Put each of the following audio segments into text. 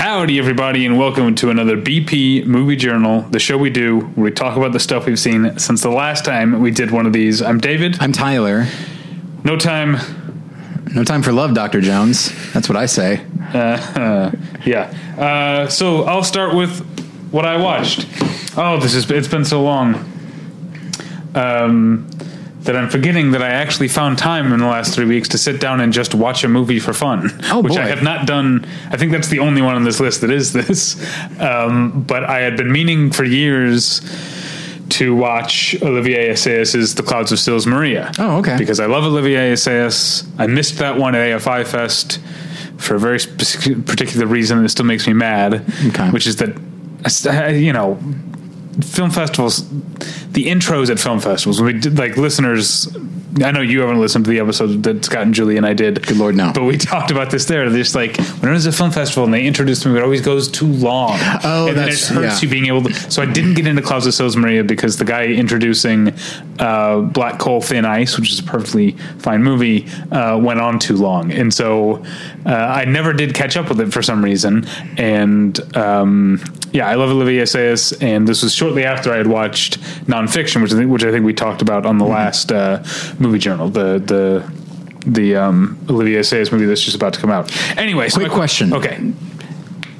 Howdy, everybody, and welcome to another BP Movie Journal, the show we do where we talk about the stuff we've seen since the last time we did one of these. I'm David. I'm Tyler. No time for love, Dr. Jones. That's what I say. Yeah. So I'll start with what I watched. Oh, it's been so long that I'm forgetting that I actually found time in the last 3 weeks to sit down and just watch a movie for fun, I have not done. I think that's the only one on this list that is this. But I had been meaning for years to watch Olivier Assayas' The Clouds of Sils Maria. Oh, okay. Because I love Olivier Assayas. I missed that one at AFI Fest for a very particular reason, and it still makes me mad, which is that, you know, film festivals, the intros at film festivals, when we did, like, listeners, I know you haven't listened to the episode that Scott and Julie and I did. Good Lord, no. But we talked about this there. They're just like, when it was a film festival and they introduced me, it always goes too long. Oh, and that's, and it hurts you being able to. So I didn't get into Clouds of Sils Maria because the guy introducing Black Coal Thin Ice, which is a perfectly fine movie, went on too long. And so I never did catch up with it for some reason. And yeah, I love Olivier Assayas. And this was shortly after I had watched Nonfiction, which I think we talked about on the last Movie Journal, the Olivier Assayas movie that's just about to come out. Anyway, so quick question. Okay.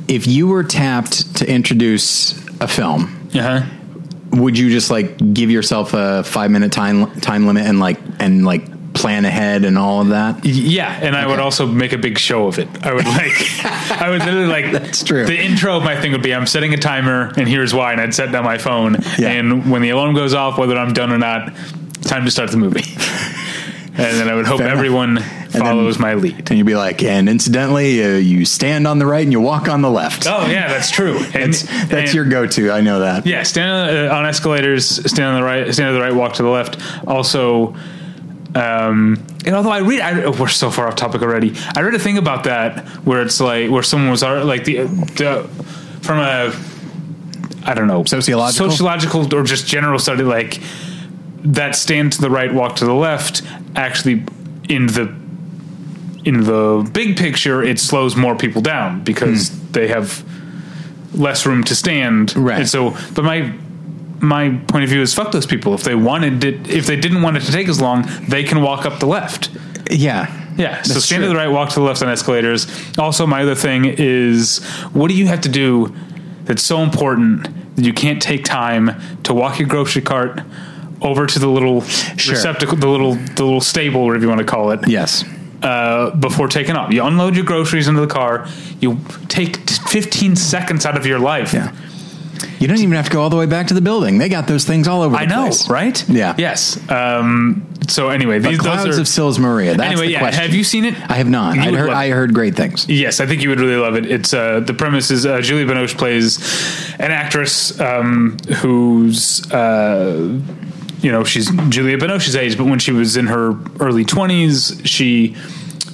If you were tapped to introduce a film, would you just like give yourself a 5-minute time limit and plan ahead and all of that? Yeah, and I would also make a big show of it. I would literally that's true. The intro of my thing would be, I'm setting a timer and here's why, and I'd set down my phone and when the alarm goes off, whether I'm done or not, time to start the movie. And then I would hope everyone follows my lead. And you'd be like, and incidentally, you stand on the right and you walk on the left. Oh, yeah, that's true. And that's your go-to. I know that. Yeah, stand on escalators, stand on the right, walk to the left. Also, and although we're so far off topic already. I read a thing about that where it's like, where someone was like sociological or just general study, like, that stand to the right, walk to the left, actually in the big picture, it slows more people down because they have less room to stand. Right. And so, but my point of view is, fuck those people. If they wanted it, if they didn't want it to take as long, they can walk up the left. Yeah. So stand to the right, walk to the left on escalators. Also, my other thing is, what do you have to do that's so important that you can't take time to walk your grocery cart over to the little receptacle, the little stable, whatever you want to call it. Yes. Before taking off, you unload your groceries into the car. You take 15 seconds out of your life. Yeah. You don't even have to go all the way back to the building. They got those things all over the place. I know, right? Yeah. Yes. So anyway, those are Clouds of Sils Maria. That's the question. Have you seen it? I have not. I heard great things. Yes, I think you would really love it. It's the premise is Julia Binoche plays an actress who's you know, she's Julia Binoche's age, but when she was in her early 20s, she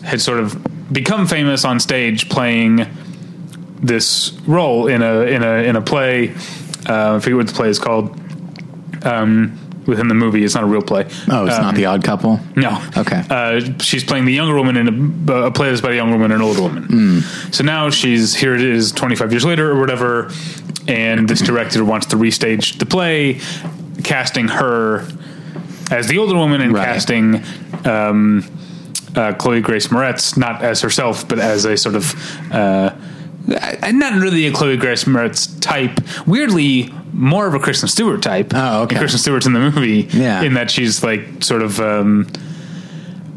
had sort of become famous on stage playing this role in a play. I forget what the play is called. Within the movie, it's not a real play. Oh, it's not The Odd Couple? No. Okay. She's playing the younger woman in a play that's about a young woman and an old woman. So now here it is 25 years later or whatever, and this director wants to restage the play, casting her as the older woman and casting Chloe Grace Moretz, not as herself, but as a sort of not really a Chloe Grace Moretz type. Weirdly, more of a Kristen Stewart type. Oh, okay. And Kristen Stewart's in the movie in that she's like sort of an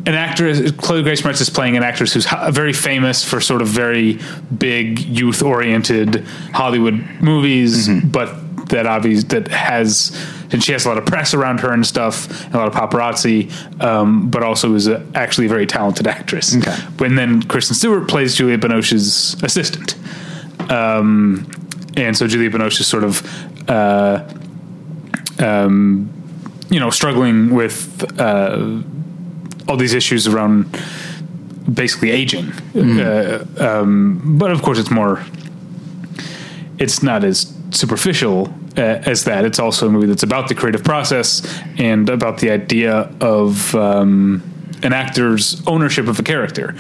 actress. Chloe Grace Moretz is playing an actress who's very famous for sort of very big youth-oriented Hollywood movies, but she has a lot of press around her and stuff, and a lot of paparazzi, but also is actually a very talented actress. Okay. And then Kristen Stewart plays Julia Binoche's assistant. And so Julia Binoche is sort of, you know, struggling with all these issues around basically aging. But of course it's not as superficial as that. It's also a movie that's about the creative process and about the idea of an actor's ownership of a character.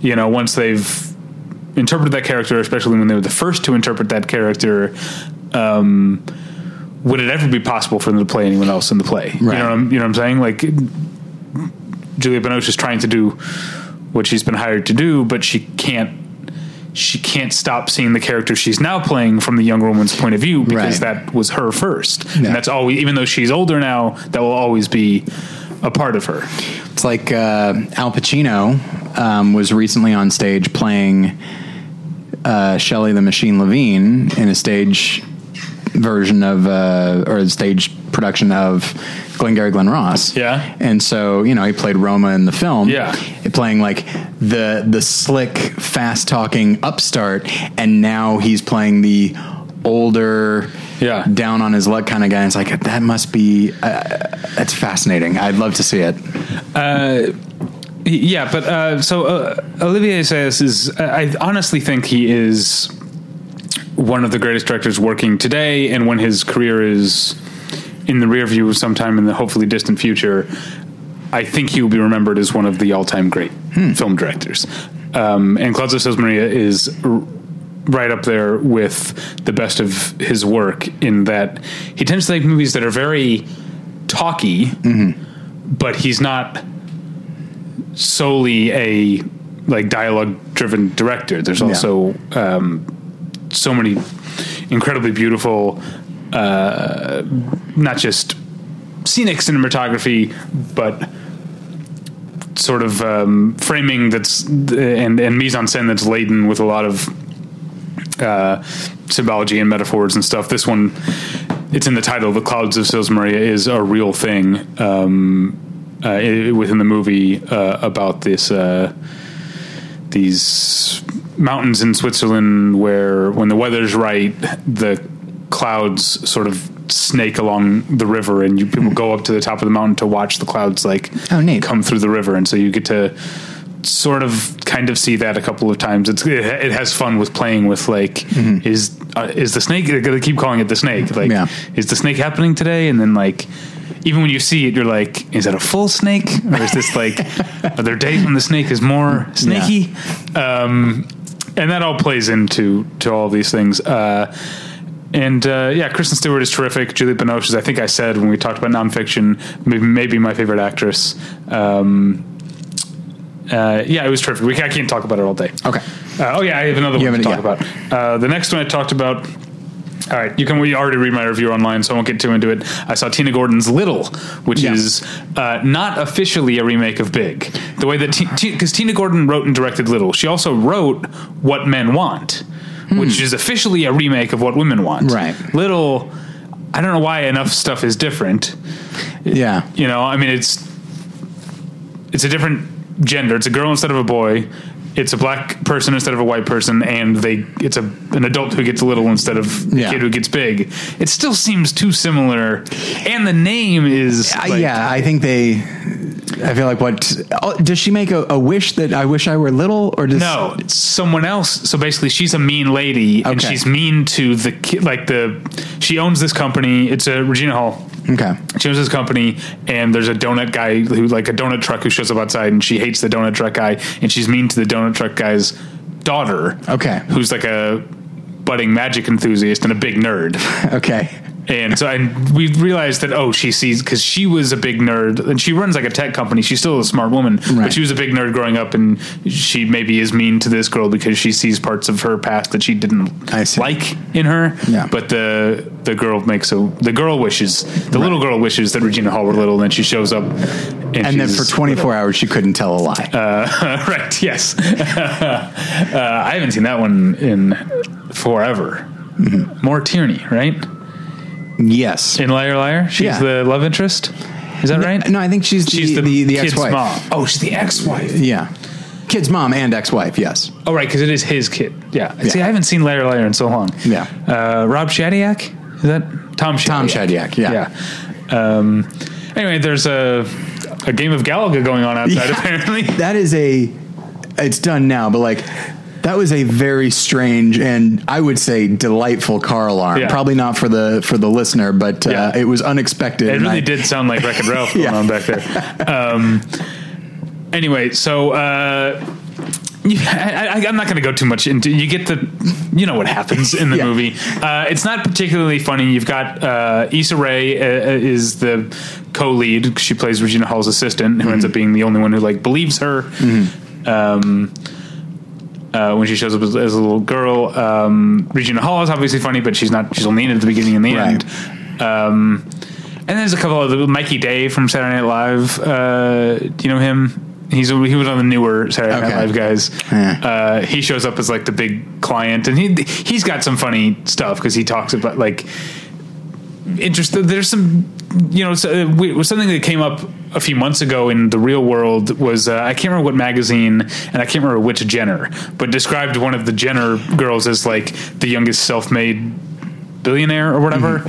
You know, once they've interpret that character, especially when they were the first to interpret that character, would it ever be possible for them to play anyone else in the play? Right. You know what I'm saying? Like, Julia Binoche is trying to do what she's been hired to do, but she can't stop seeing the character she's now playing from the younger woman's point of view, because that was her first. Yeah. And that's always, even though she's older now, that will always be a part of her. It's like Al Pacino was recently on stage playing Shelley the Machine Levine in a stage version of, or a stage production of Glengarry Glen Ross. Yeah. And so, you know, he played Roma in the film. Yeah. Playing like the slick, fast talking upstart, and now he's playing the older, down on his luck kind of guy. And it's like, that must be, that's fascinating. I'd love to see it. So Olivier Assayas is, I honestly think he is one of the greatest directors working today. And when his career is in the rear view sometime in the hopefully distant future, I think he will be remembered as one of the all-time great film directors. And Clouds of Sils Maria is right up there with the best of his work, in that he tends to make movies that are very talky, but he's not solely a like dialogue-driven director. There's also so many incredibly beautiful, not just scenic cinematography, but sort of framing that's and mise-en-scène that's laden with a lot of symbology and metaphors and stuff. This one, it's in the title, The Clouds of Sils Maria is a real thing within the movie about this these mountains in Switzerland where, when the weather's right, the clouds sort of snake along the river, and you people go up to the top of the mountain to watch the clouds like come through the river. And so you get to sort of kind of see that a couple of times. It has fun with playing with like, is the snake, they keep calling it the snake. Like, is the snake happening today? And then like, even when you see it, you're like, is that a full snake? Or is this like, are there days when the snake is more snaky? Yeah. And that all plays into all these things. And Kristen Stewart is terrific. Julia Binoche is, I think I said when we talked about nonfiction, maybe my favorite actress. It was terrific. I can't talk about it all day. Okay. I have another one to talk about. The next one I talked about. All right, you already read my review online, so I won't get too into it. I saw Tina Gordon's Little, which is not officially a remake of Big. The way that because Tina Gordon wrote and directed Little, she also wrote What Men Want, which is officially a remake of What Women Want. Right. Little, I don't know why enough stuff is different. Yeah. You know, I mean, it's a different gender. It's a girl instead of a boy. It's a black person instead of a white person, and it's an adult who gets little instead of a kid who gets big. It still seems too similar, and the name is I think they. I feel like does she make a wish that I wish I were little, or does no? It's someone else. So basically, she's a mean lady, and she's mean to the kid. Like she owns this company. It's a Regina Hall. Okay. She owns this company, and there's a donut guy a donut truck who shows up outside, and she hates the donut truck guy, and she's mean to the donut truck guy's daughter. Okay. Who's like a budding magic enthusiast and a big nerd. Okay. And so we realized that, she sees, because she was a big nerd, and she runs like a tech company. She's still a smart woman, but she was a big nerd growing up, and she maybe is mean to this girl because she sees parts of her past that she didn't like in her. Yeah. But little girl wishes that Regina Hall were little, and then she shows up, and then for 24 hours she couldn't tell a lie. Right? Yes. I haven't seen that one in forever. Mm-hmm. More Tierney, right? Yes. In Liar Liar? She's the love interest? Is that right? No, I think she's the ex-wife. Mom. Oh, she's the ex-wife. Yeah. Kid's mom and ex-wife, yes. Oh, right, because it is his kid. Yeah. See, I haven't seen Liar Liar in so long. Yeah. Rob Shadiak? Is that? Tom Shadiak. Tom Shadiak, yeah. Anyway, there's a game of Galaga going on outside, apparently. That is it's done now, but like, that was a very strange and I would say delightful car alarm. Yeah. Probably not for the listener, but it was unexpected. It really did sound like Wreck-It Ralph going on back there. Anyway, so I'm not going to go too much into. You get the, you know what happens in the movie. It's not particularly funny. You've got Issa Rae is the co-lead. She plays Regina Hall's assistant, who ends up being the only one who like believes her when she shows up as a little girl. Regina Hall is obviously funny, but she's not. She's only in at the beginning and the end. And there's a couple of Mikey Day from Saturday Night Live. Do you know him? He was on the newer Saturday Night Live guys. He shows up as like the big client, and he's got some funny stuff because he talks about like interesting. There's some, you know, something that came up a few months ago in the real world was I can't remember what magazine and I can't remember which Jenner, but described one of the Jenner girls as like the youngest self-made billionaire or whatever,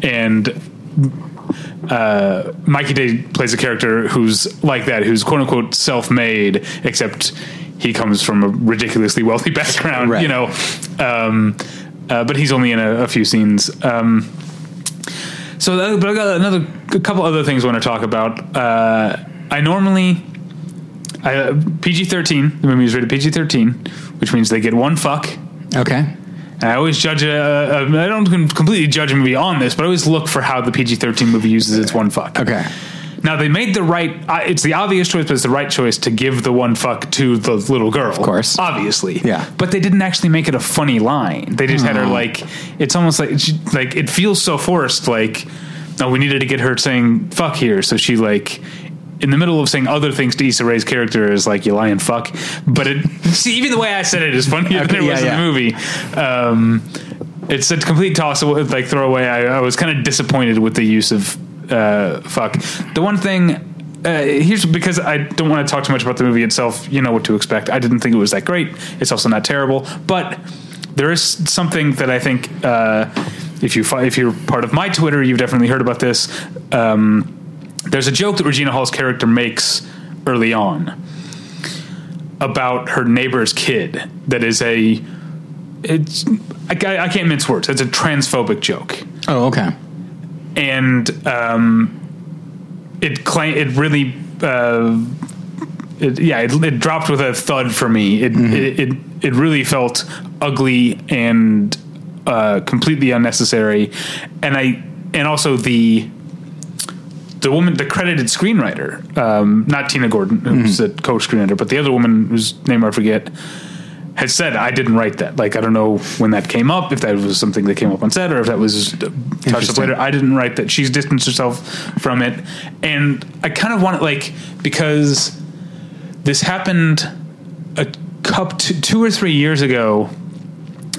and Mikey Day plays a character who's like that, who's quote unquote self-made, except he comes from a ridiculously wealthy background, you know, but he's only in a few scenes. But I got a couple other things I want to talk about. PG-13, the movie is rated PG-13, which means they get one fuck. Okay. I always judge I don't completely judge a movie on this, but I always look for how the PG-13 movie uses its one fuck. Okay. Now, they made the right... it's the obvious choice, but it's the right choice to give the one fuck to the little girl. Of course. Obviously. Yeah. But they didn't actually make it a funny line. They just had her, like... It's almost like... it feels so forced, like... No, we needed to get her saying fuck here, so she, like... in the middle of saying other things to Issa Rae's character is like, you lying fuck. But even the way I said it is funnier than it was in the movie. It's a complete toss, like throwaway. I was kind of disappointed with the use of fuck. The one thing... here's because I don't want to talk too much about the movie itself. You know what to expect. I didn't think it was that great. It's also not terrible. But there is something that I think... if you're part of my Twitter, you've definitely heard about this. There's a joke that Regina Hall's character makes early on about her neighbor's kid that is I can't mince words. It's a transphobic joke. Oh, okay. And it dropped with a thud for me. It really felt ugly and completely unnecessary. And also the woman, the credited screenwriter, not Tina Gordon, who's the co-screenwriter, but the other woman whose name I forget, has said, I didn't write that. Like, I don't know when that came up, if that was something that came up on set or if that was touched up later. I didn't write that. She's distanced herself from it. And I kind of want it, like, because this happened two or three years ago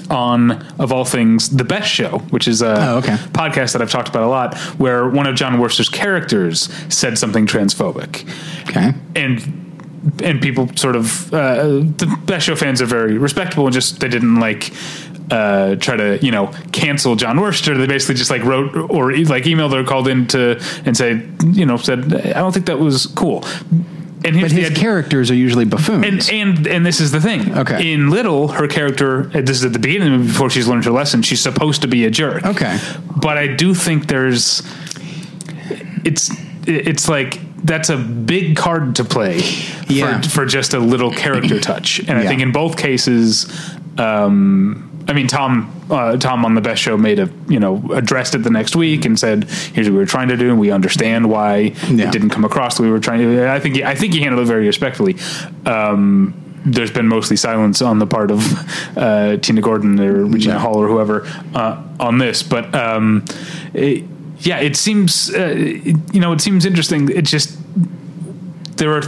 on, of all things, The Best Show, which is a podcast that I've talked about a lot, where one of John Worster's characters said something transphobic. Okay. And people sort of... the Best Show fans are very respectable and just, they didn't, like... try to, you know, cancel John Worster. They basically just like wrote or like emailed or called in and say, you know, said, I don't think that was cool. And but his characters are usually buffoons. And this is the thing. Okay. In Little, her character, this is at the beginning, before she's learned her lesson, she's supposed to be a jerk. Okay. But I do think there's... It's like... That's a big card to play for just a little character touch. And I think in both cases... I mean, Tom on The Best Show addressed it the next week and said, here's what we were trying to do. And we understand why it didn't come across the way we were trying to. I think he handled it very respectfully. There's been mostly silence on the part of Tina Gordon or Regina Hall or whoever on this. But it seems, it seems interesting. It just, there are,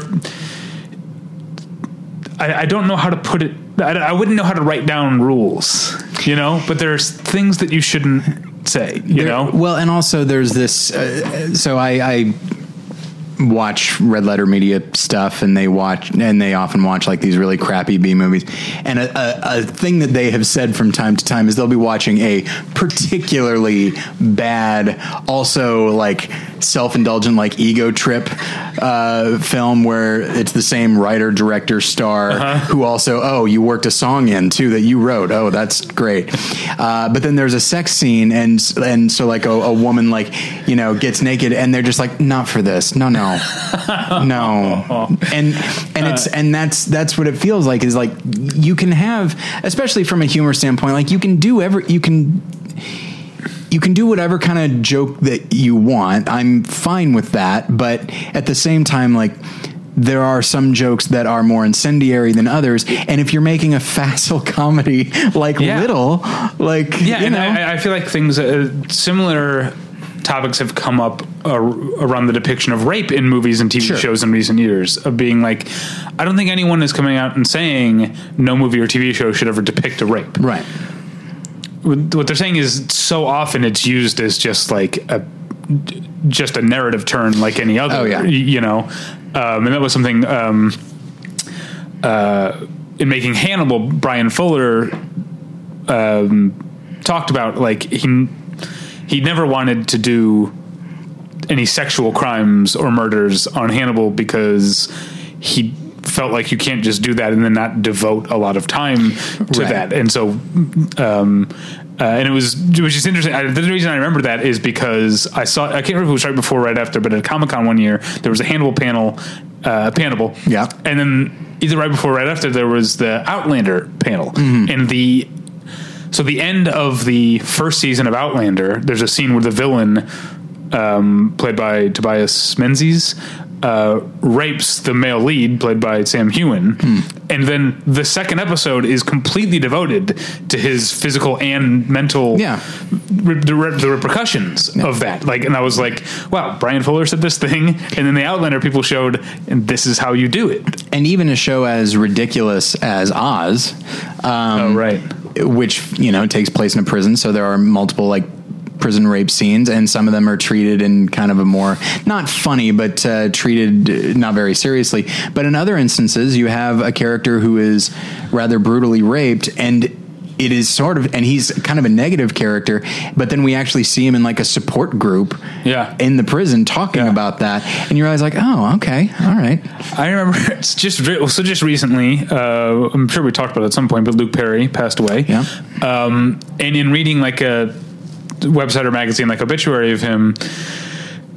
I don't know how to put it. I wouldn't know how to write down rules, you know, but there's things that you shouldn't say, you know? Well, and also there's this, so I watch Red Letter Media stuff and they often watch like these really crappy B movies. And a thing that they have said from time to time is they'll be watching a particularly bad, also like self-indulgent, like ego trip film where it's the same writer, director, star who also, oh, you worked a song in too that you wrote. Oh, that's great. But then there's a sex scene. And so like a woman, like, you know, gets naked and they're just like, not for this. No, no, no. And it's, and that's what it feels like is like you can have, especially from a humor standpoint, like you can do every, you can do whatever kind of joke that you want. I'm fine with that. But at the same time, like there are some jokes that are more incendiary than others. And if you're making a facile comedy like Little, like, you know. I feel like things similar topics have come up around the depiction of rape in movies and TV shows in recent years of being like, I don't think anyone is coming out and saying no movie or TV show should ever depict a rape. Right. What they're saying is so often it's used as just like a narrative turn like any other, you know? And that was something, in making Hannibal, Brian Fuller, talked about, like he never wanted to do any sexual crimes or murders on Hannibal because he felt like you can't just do that and then not devote a lot of time to that. And so, and it was just interesting. The reason I remember that is because I can't remember if it was right before or right after, but at Comic-Con one year, there was a Hannibal panel, and then either right before or right after, there was the Outlander panel. And the end of the first season of Outlander, there's a scene where the villain, played by Tobias Menzies, rapes the male lead played by Sam Heughan. And then the second episode is completely devoted to his physical and mental the repercussions of that. Like, and I was like, wow, Brian Fuller said this thing. And then the Outlander people showed, and this is how you do it. And even a show as ridiculous as Oz, which, you know, takes place in a prison. So there are multiple like prison rape scenes, and some of them are treated in kind of a more, not funny, but treated not very seriously. But in other instances, you have a character who is rather brutally raped, and it is sort of, and he's kind of a negative character, but then we actually see him in like a support group in the prison talking about that, and you realize like, oh, okay, all right. I remember, it's just recently, I'm sure we talked about it at some point, but Luke Perry passed away. And in reading like a website or magazine like obituary of him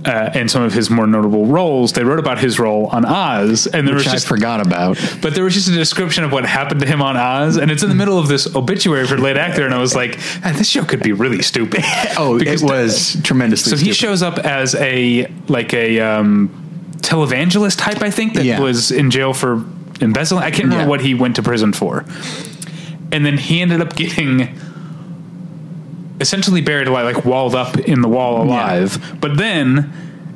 and some of his more notable roles, they wrote about his role on Oz, and there I forgot about, but there was just a description of what happened to him on Oz, and it's in the middle of this obituary for late actor, and I was like, this show could be really stupid. It was tremendously so stupid. He shows up as a televangelist type, I think, that was in jail for embezzling. I can't remember what he went to prison for, and then he ended up getting essentially buried alive, like walled up in the wall alive. But then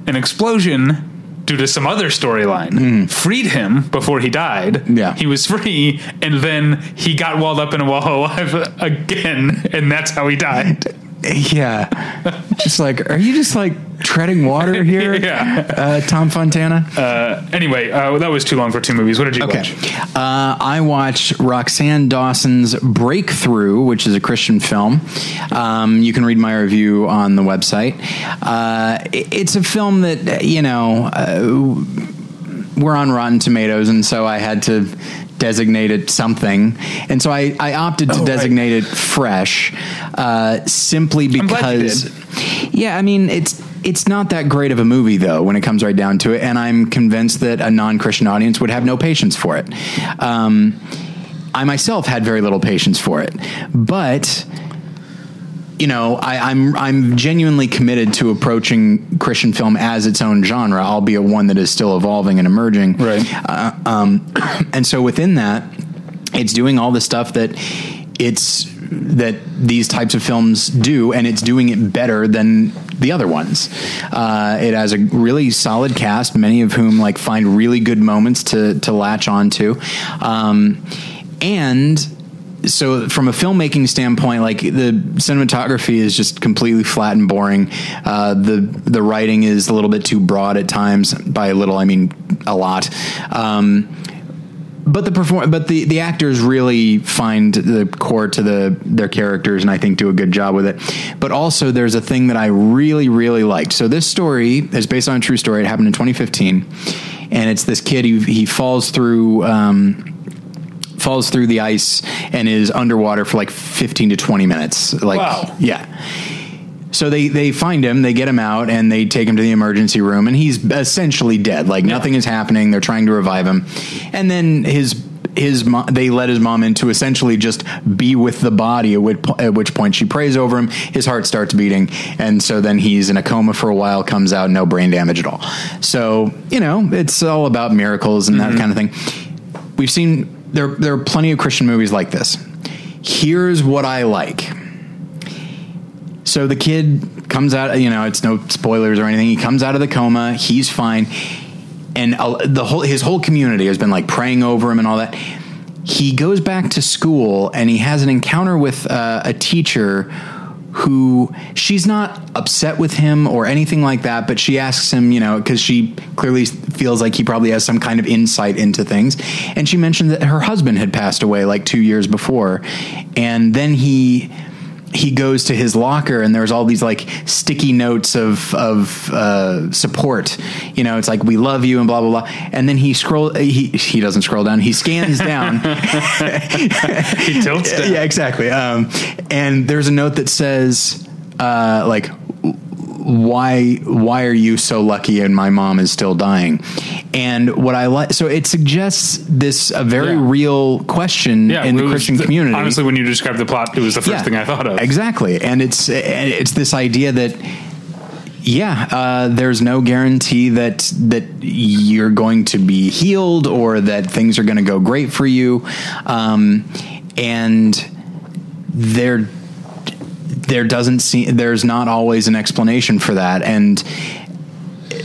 an explosion due to some other storyline freed him before he died. He was free, and then he got walled up in a wall alive again, and that's how he died. Just like, are you just like treading water here? Tom Fontana. Anyway, that was too long for two movies. What did you watch? I watched Roxanne Dawson's Breakthrough, which is a Christian film. You can read my review on the website. It's a film that, you know, we're on Rotten Tomatoes, and so I had to designate it something, and so I opted to designate it Fresh, simply because, I mean, it's not that great of a movie though when it comes right down to it, and I'm convinced that a non-Christian audience would have no patience for it. I myself had very little patience for it, but you know, I'm genuinely committed to approaching Christian film as its own genre, albeit one that is still evolving and emerging. And so within that, it's doing all the stuff that these types of films do, and it's doing it better than the other ones. It has a really solid cast, many of whom like find really good moments to latch onto, and so from a filmmaking standpoint, like the cinematography is just completely flat and boring. The writing is a little bit too broad at times. By a little, I mean a lot. But the actors really find the core to their characters, and I think do a good job with it. But also, there's a thing that I really, really liked. So this story is based on a true story. It happened in 2015, and it's this kid he falls through the ice and is underwater for like 15 to 20 minutes. Like, wow. Yeah. So they find him, they get him out, and they take him to the emergency room, and he's essentially dead. Like, nothing is happening. They're trying to revive him. And then they let his mom in to essentially just be with the body, at which point she prays over him. His heart starts beating. And so then he's in a coma for a while, comes out, no brain damage at all. So, it's all about miracles and that kind of thing. We've seen... There are plenty of Christian movies like this. Here's what I like. So the kid comes out, it's no spoilers or anything. He comes out of the coma. He's fine. And his whole community has been like praying over him and all that. He goes back to school and he has an encounter with a teacher who she's not upset with him or anything like that, but she asks him, because she clearly feels like he probably has some kind of insight into things. And she mentioned that her husband had passed away like 2 years before. And then he goes to his locker and there's all these like sticky notes of support, it's like, we love you and blah, blah, blah. And then he doesn't scroll down. He scans down. He tilts down. Yeah, exactly. And there's a note that says, why are you so lucky and my mom is still dying? And what I like, so it suggests this a very real question in the Christian community. Honestly, when you described the plot, it was the first thing I thought of. Exactly. And it's this idea that there's no guarantee that you're going to be healed or that things are going to go great for you, and there's not always an explanation for that. And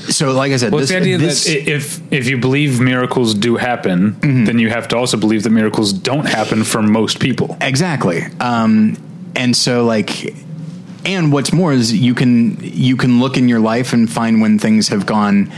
so, like I said, it's the idea that if you believe miracles do happen, then you have to also believe that miracles don't happen for most people. Exactly. And so, like, and what's more is you can look in your life and find when things have gone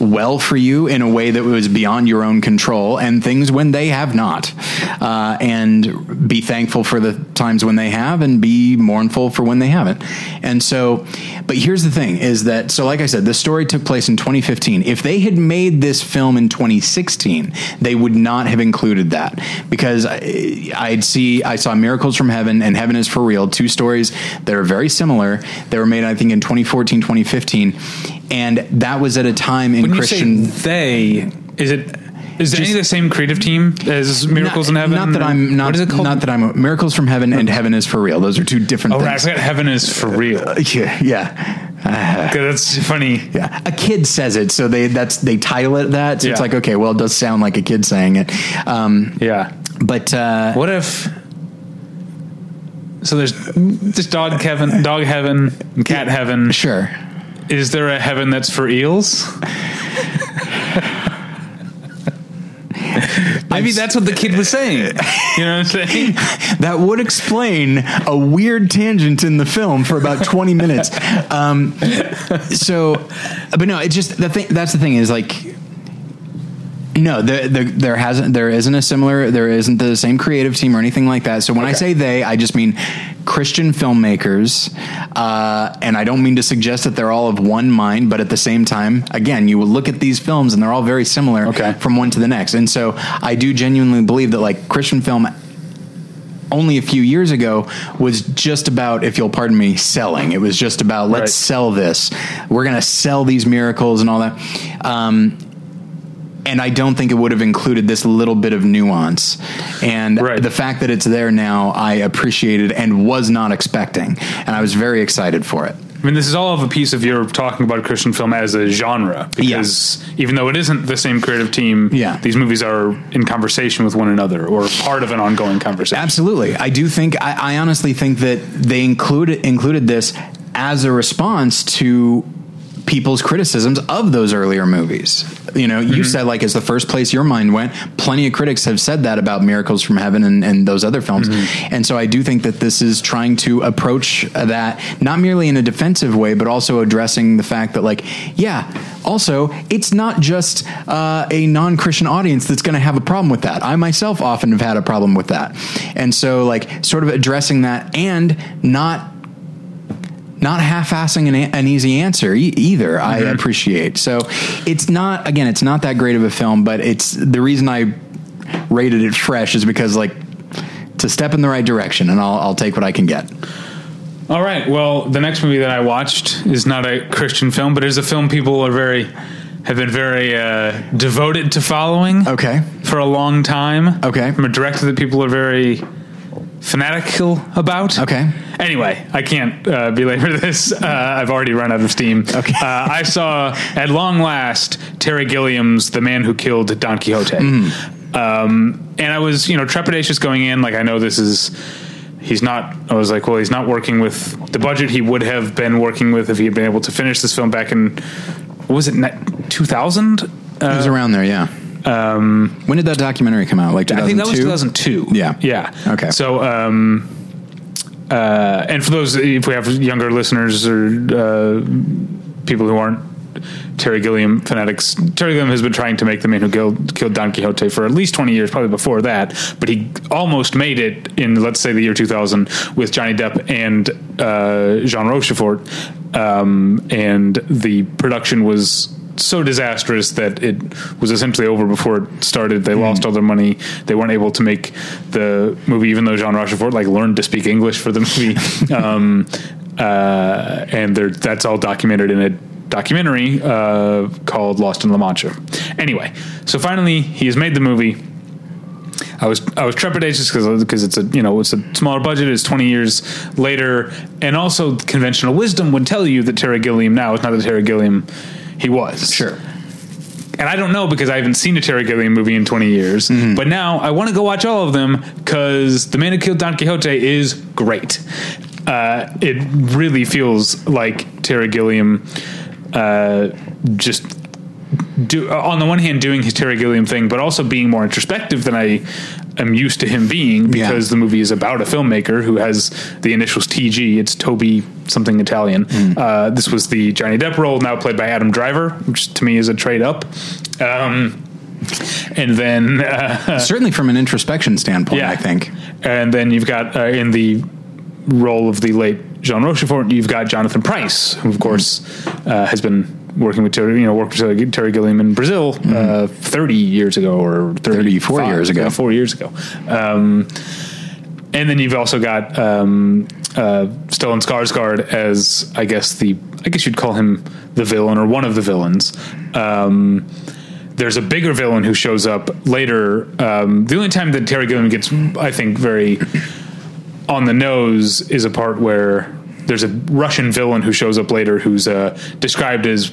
well for you in a way that was beyond your own control, and things when they have not, and be thankful for the times when they have and be mournful for when they haven't. And so, but here's the thing is that, so like I said, the story took place in 2015. If they had made this film in 2016, they would not have included that, because I saw Miracles from Heaven and Heaven is for Real, two stories that are very similar. They were made, I think, in 2014, 2015. And that was at a time in Christian. Say they, is it any of the same creative team as Miracles in Heaven? Miracles from Heaven and Heaven is for Real. Those are two different things. Oh, right. I forgot Heaven is for Real. Yeah. That's funny. Yeah. A kid says it. So they title it that. So it's like, okay, well, it does sound like a kid saying it. But, what if, so there's this dog heaven, cat heaven. Sure. Is there a heaven that's for eels? Maybe that's what the kid was saying. You know what I'm saying? That would explain a weird tangent in the film for about 20 minutes. But no, it's just the thing. That's the thing is like, no, there isn't the same creative team or anything like that. So when I say they, I just mean Christian filmmakers. And I don't mean to suggest that they're all of one mind, but at the same time, again, you will look at these films and they're all very similar from one to the next. And so I do genuinely believe that like Christian film only a few years ago was just about, if you'll pardon me, selling. It was just about, let's sell this. We're going to sell these miracles and all that. And I don't think it would have included this little bit of nuance. And the fact that it's there now, I appreciated and was not expecting. And I was very excited for it. I mean, this is all of a piece of your talking about Christian film as a genre, because even though it isn't the same creative team, these movies are in conversation with one another or part of an ongoing conversation. Absolutely. I do think, I honestly think that they included this as a response to people's criticisms of those earlier movies. You know, you said, like, it's the first place your mind went. Plenty of critics have said that about Miracles from Heaven and those other films. And so I do think that this is trying to approach that not merely in a defensive way, but also addressing the fact that, like, yeah, also, it's not just a non-Christian audience that's going to have a problem with that. I myself often have had a problem with that. And so, like, sort of addressing that and not half-assing an easy answer either, I appreciate. So it's not, again, it's not that great of a film, but it's the reason I rated it fresh is because, like, it's a step in the right direction, and I'll take what I can get. All right. Well, the next movie that I watched is not a Christian film, but is a film people have been very devoted to following. Okay. For a long time. Okay. From a director that people are very fanatical about. Okay. Anyway, I can't belabor this. I've already run out of steam. Okay. I saw, at long last, Terry Gilliam's The Man Who Killed Don Quixote. And I was, trepidatious going in. Like, I know this is... he's not working with the budget he would have been working with if he had been able to finish this film back in, what was it, 2000? It was around there, yeah. When did that documentary come out? Like 2002? I think that was 2002. Yeah. Yeah. Okay. So, and for those, if we have younger listeners or people who aren't Terry Gilliam fanatics, Terry Gilliam has been trying to make The Man Who Killed Don Quixote for at least 20 years, probably before that, but he almost made it in, let's say, the year 2000 with Johnny Depp and Jean Rochefort, and the production was so disastrous that it was essentially over before it started. They lost all their money. They weren't able to make the movie, even though Jean Rochefort, like, learned to speak English for the movie. And that's all documented in it. Documentary called Lost in La Mancha. Anyway, so finally he has made the movie. I was trepidatious because it's a it's a smaller budget. It's 20 years later, and also conventional wisdom would tell you that Terry Gilliam now is not the Terry Gilliam he was. Sure. And I don't know because I haven't seen a Terry Gilliam movie in 20 years. But now I want to go watch all of them because The Man Who Killed Don Quixote is great. It really feels like Terry Gilliam. On the one hand, doing his Terry Gilliam thing, but also being more introspective than I am used to him being, because the movie is about a filmmaker who has the initials TG. It's Toby something Italian. This was the Johnny Depp role, now played by Adam Driver, which to me is a trade up. And then certainly from an introspection standpoint, I think. And then you've got in the role of the late Jean Rochefort, you've got Jonathan Pryce, who, of course, has been working with Terry Gilliam in Brazil 30 years ago or 34 years ago. 4 years ago. And then you've also got Stellan Skarsgård as, I guess you'd call him the villain or one of the villains. There's a bigger villain who shows up later. The only time that Terry Gilliam gets, I think, very... on the nose is a part where there's a Russian villain who shows up later who's described as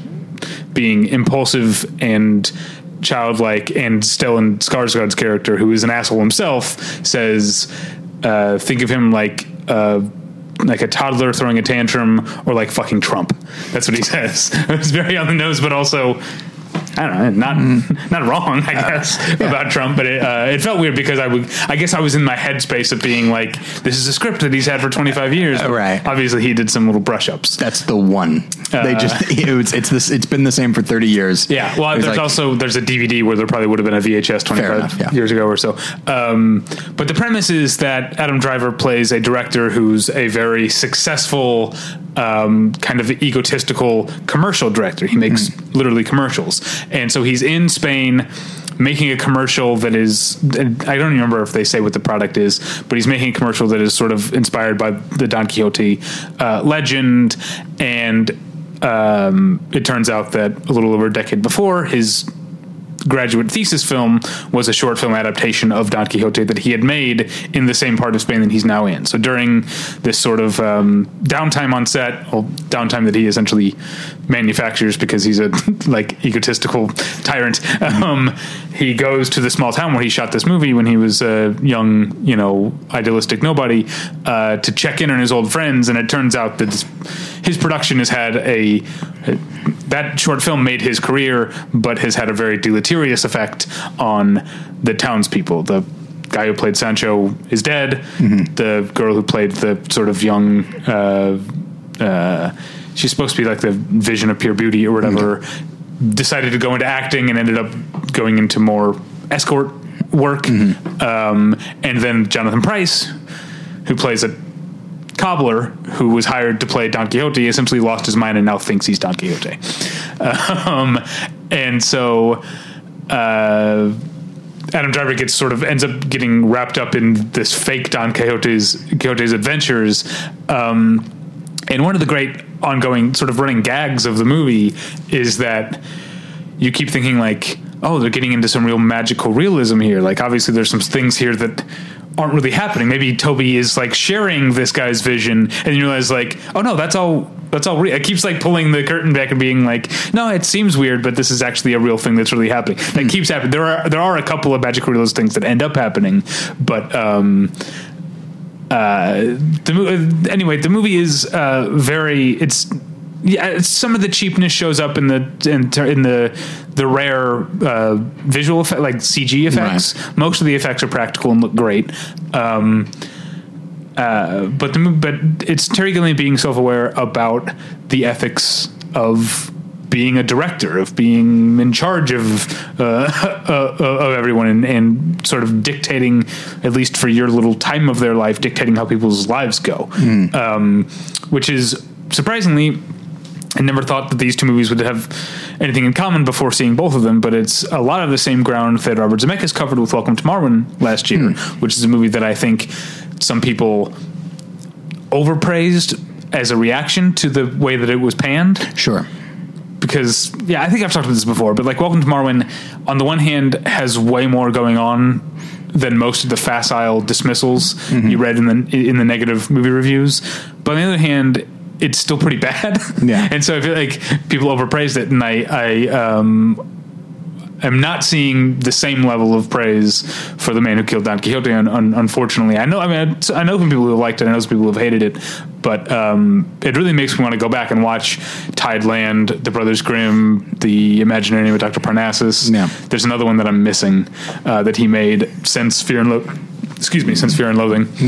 being impulsive and childlike, and Stellan Skarsgård's character, who is an asshole himself, says think of him like a toddler throwing a tantrum or like fucking Trump. That's what he says. It's very on the nose, but also I don't know, not wrong, I guess, about Trump, but it felt weird because I was in my headspace of being like, this is a script that he's had for 25 years. Right. Obviously he did some little brush ups. That's the one. It's been the same for 30 years. Yeah. Well, there's a DVD where there probably would have been a VHS 25 years ago or so. But the premise is that Adam Driver plays a director who's a very successful, kind of egotistical commercial director. He makes literally commercials. And so he's in Spain making a commercial that is, I don't remember if they say what the product is, but he's making a commercial that is sort of inspired by the Don Quixote legend. And it turns out that a little over a decade before, his graduate thesis film was a short film adaptation of Don Quixote that he had made in the same part of Spain that he's now in. So during this sort of downtime on set, or downtime that he essentially manufactures because he's a like egotistical tyrant, he goes to the small town where he shot this movie when he was a young, idealistic nobody, to check in on his old friends. And it turns out that his production has had a that short film made his career, but has had a very deleterious effect on the townspeople. The guy who played Sancho is dead. Mm-hmm. The girl who played the sort of young, she's supposed to be like the vision of pure beauty or whatever, mm-hmm. decided to go into acting and ended up going into more escort work. Mm-hmm. And then Jonathan Pryce, who plays a cobbler who was hired to play Don Quixote, essentially lost his mind and now thinks he's Don Quixote. And so Adam Driver gets sort of ends up getting wrapped up in this fake Don Quixote's adventures. And one of the great ongoing sort of running gags of the movie is that you keep thinking like, oh, they're getting into some real magical realism here. Like, obviously there's some things here that aren't really happening. Maybe Toby is like sharing this guy's vision, and you realize like, oh no, that's all real. It keeps like pulling the curtain back and being like, no, it seems weird, but this is actually a real thing that's really happening. That keeps happening. There are a couple of magical realism things that end up happening, but the movie is some of the cheapness shows up in the rare visual effect, like CG effects. Right. Most of the effects are practical and look great. But it's Terry Gilliam being self-aware about the ethics of being a director, of being in charge of everyone, and sort of dictating, at least for your little time of their life, dictating how people's lives go, which is surprisingly. I never thought that these two movies would have anything in common before seeing both of them, but it's a lot of the same ground that Robert Zemeckis covered with Welcome to Marwen last year, which is a movie that I think some people overpraised as a reaction to the way that it was panned. Sure. Because, yeah, I think I've talked about this before, but like Welcome to Marwen, on the one hand, has way more going on than most of the facile dismissals you read in the negative movie reviews. But on the other hand, it's still pretty bad. Yeah. And so I feel like people overpraised it, and I am not seeing the same level of praise for The Man Who Killed Don Quixote, unfortunately. I know some people who have liked it, I know some people who have hated it, but it really makes me want to go back and watch Tideland, The Brothers Grimm, The Imaginary Name of Dr. Parnassus. Yeah. There's another one that I'm missing that he made since Fear and Loathing.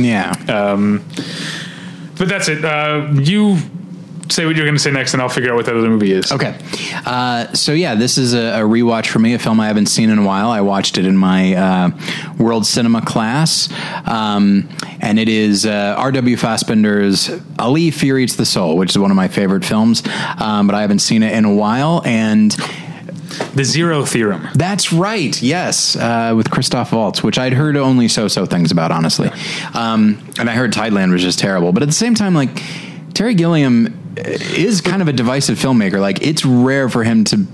Yeah. But that's it. You say what you're going to say next, and I'll figure out what that other movie is. Okay. So yeah, this is a rewatch for me, a film I haven't seen in a while. I watched it in my World Cinema class, and it is R.W. Fassbender's Ali: Fear Eats the Soul, which is one of my favorite films, but I haven't seen it in a while, and... The Zero Theorem. That's right. Yes. With Christoph Waltz, which I'd heard only so things about, honestly. And I heard Tideland was just terrible, but at the same time, like, Terry Gilliam is kind of a divisive filmmaker. Like, it's rare for him to